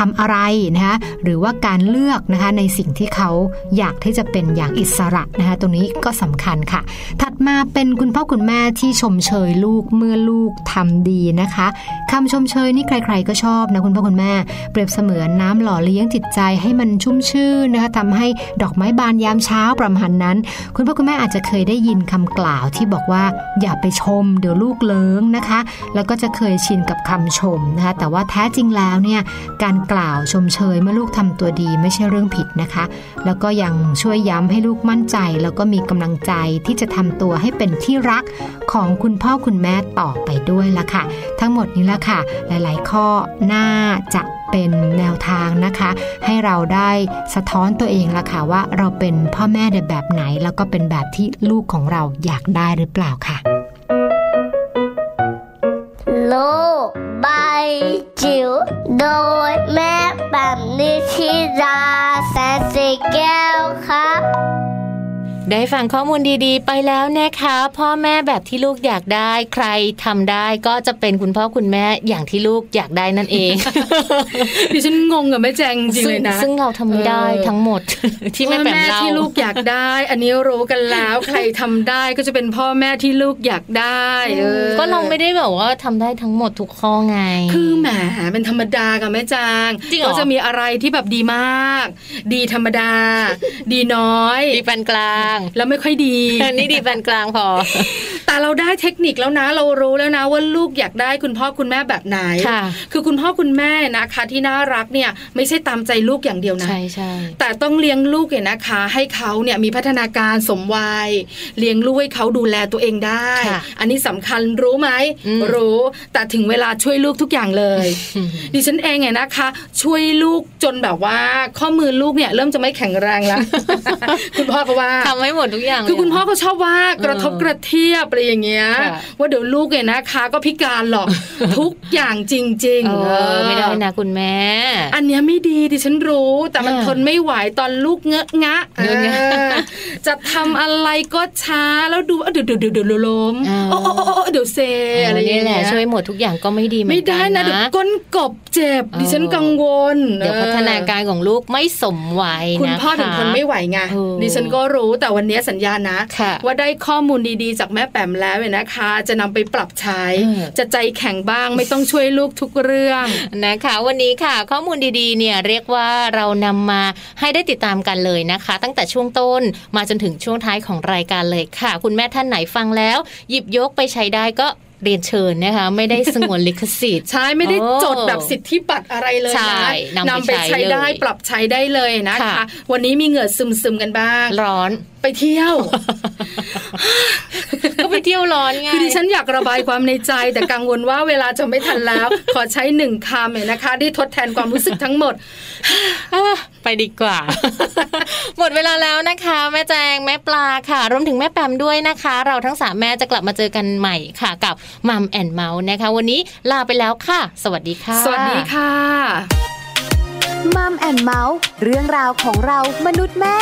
ทำอะไรนะคะหรือว่าการเลือกนะคะในสิ่งที่เขาอยากที่จะเป็นอย่างอิสระนะคะตรงนี้ก็สำคัญค่ะถัดมาเป็นคุณพ่อคุณแม่ที่ชมเชยลูกเมื่อลูกทำดีนะคะคำชมเชยนี่ใครๆก็ชอบนะคุณพ่อคุณแม่เปรียบเสมือนน้ำหล่อเลี้ยงจิตใจให้มันชุ่มชื่นนะคะทำให้ดอกไม้บานยามเช้าประมาณนั้นคุณพ่อคุณแม่อาจจะเคยได้ยินคำกล่าวที่บอกว่าอย่าไปชมเดี๋ยวลูกเลิ้งนะคะแล้วก็จะเคยชินกับคำชมนะคะแต่ว่าแท้จริงแล้วเนี่ยการกล่าวชมเชยเมื่อลูกทำตัวดีไม่ใช่เรื่องผิดนะคะแล้วก็ยังช่วยย้ำให้ลูกมั่นใจแล้วก็มีกำลังใจที่จะทำตัวให้เป็นที่รักของคุณพ่อคุณแม่ต่อไปด้วยล่ะค่ะทั้งหมดนี้ล่ะค่ะหลายๆข้อน่าจะเป็นแนวทางนะคะให้เราได้สะท้อนตัวเองละค่ะว่าเราเป็นพ่อแม่ในแบบไหนแล้วก็เป็นแบบที่ลูกของเราอยากได้หรือเปล่าค่ะโลกใบจิ๋วโดยแม่แบบนิชิราแสนสีแก้วครับ ได้ฟังข้อมูลดีๆไปแล้วนะคะพ่อแม่แบบที่ลูกอยากได้ใครทำได้ก็จะเป็นคุณพ่อคุณแม่อย่างที่ลูกอยากได้นั่นเองดิฉันงงกับแม่แจงจริงเลยนะซึ่งเราทำไม่ได้ทั้งหมดที่แม่แปมเล่าพ่อแม่ที่ลูกอยากได้อันนี้รู้กันแล้วใครทำได้ก็จะเป็นพ่อแม่ที่ลูกอยากได้ก็เราไม่ได้แบบว่าทำได้ทั้งหมดทุกข้อไงคือแหมเป็นธรรมดากับแม่แจงก็จะมีอะไรที่แบบดีมากดีธรรมดาดีน้อยดีปานกลางแล้วไม่ค่อยดีนี่ดีปานกลางพอแต่เราได้เทคนิคแล้วนะเรารู้แล้วนะว่าลูกอยากได้คุณพ่อคุณแม่แบบไหนคือคุณพ่อคุณแม่นะคะที่น่ารักเนี่ยไม่ใช่ตามใจลูกอย่างเดียวนะใช่ๆแต่ต้องเลี้ยงลูกเนี่ยนะคะให้เขาเนี่ยมีพัฒนาการสมวัยเลี้ยงลูกให้เขาดูแลตัวเองได้อันนี้สำคัญรู้ไหมรู้แต่ถึงเวลาช่วยลูกทุกอย่างเลยดิฉันเองเนี่ยนะคะช่วยลูกจนแบบว่าข้อมือลูกเนี่ยเริ่มจะไม่แข็งแรงแล้ว คุณพ่อก็ว่าทำให้หมดทุกอย่างคือคุณพ่อก็ชอบว่ากระทบกระเทียบอะไรอย่างเงี้ยว่าเดี๋ยวลูกเนี่ยนะคะก็พิการหรอก ทุกอย่างจริงๆเออไม่ได้นะคุณแม่อันเนี้ยไม่ดีดิฉันรู้แต่มันทนไม่ไหวตอนลูกเงอะงะจะทำอะไรก็ช้าแล้วดูเดี๋ยวเดี๋ยวเดี๋ยวล้มโอ้โอ้โอ้เดี๋ยวเซอะไรอย่างเงี้ยช่วยหมดทุกอย่างก็ไม่ดีไม่ได้นะเดี๋ยวก้นกบเจ็บดิฉันกังวลเดี๋ยวพัฒนาการของลูกไม่สมวัยนะคุณพ่อถึงทนไม่ไหวไงดิฉันก็รู้แต่วันนี้สัญญานะว่าได้ข้อมูลดีๆจากแม่แปมแล้วเนี่ยนะคะจะนำไปปรับใช้จะใจแข็งบ้างไม่ต้องช่วยลูกทุกเรื่องนะคะวันนี้ค่ะข้อมูลดีๆเนี่ยเรียกว่าเรานำมาให้ได้ติดตามกันเลยนะคะตั้งแต่ช่วงต้นมาจนถึงช่วงท้ายของรายการเลยค่ะคุณแม่ท่านไหนฟังแล้วหยิบยกไปใช้ได้ก็เรียนเชิญนะคะไม่ได้สงวนลิขสิทธิ์ใช่ไม่ได้จดแบบสิทธิบัตรอะไรเลยนะนำไปใช้ได้ปรับใช้ได้เลยนะคะวันนี้มีเหงื่อซึมๆกันบ้างร้อนไปเที่ยวก็ไปเที่ยวร้อนไงคือดิฉันอยากระบายความในใจแต่กังวลว่าเวลาจะไม่ทันแล้วขอใช้หนึ่งคำเนี่ยนะคะที่ทดแทนความรู้สึกทั้งหมดไปดีกว่าหมดเวลาแล้วนะคะแม่แจงแม่ปลาค่ะรวมถึงแม่แปมด้วยนะคะเราทั้งสามแม่จะกลับมาเจอกันใหม่ค่ะกับ Mom and Mouth นะคะวันนี้ลาไปแล้วค่ะสวัสดีค่ะสวัสดีค่ะ Mom and Mouth เรื่องราวของเรามนุษย์แม่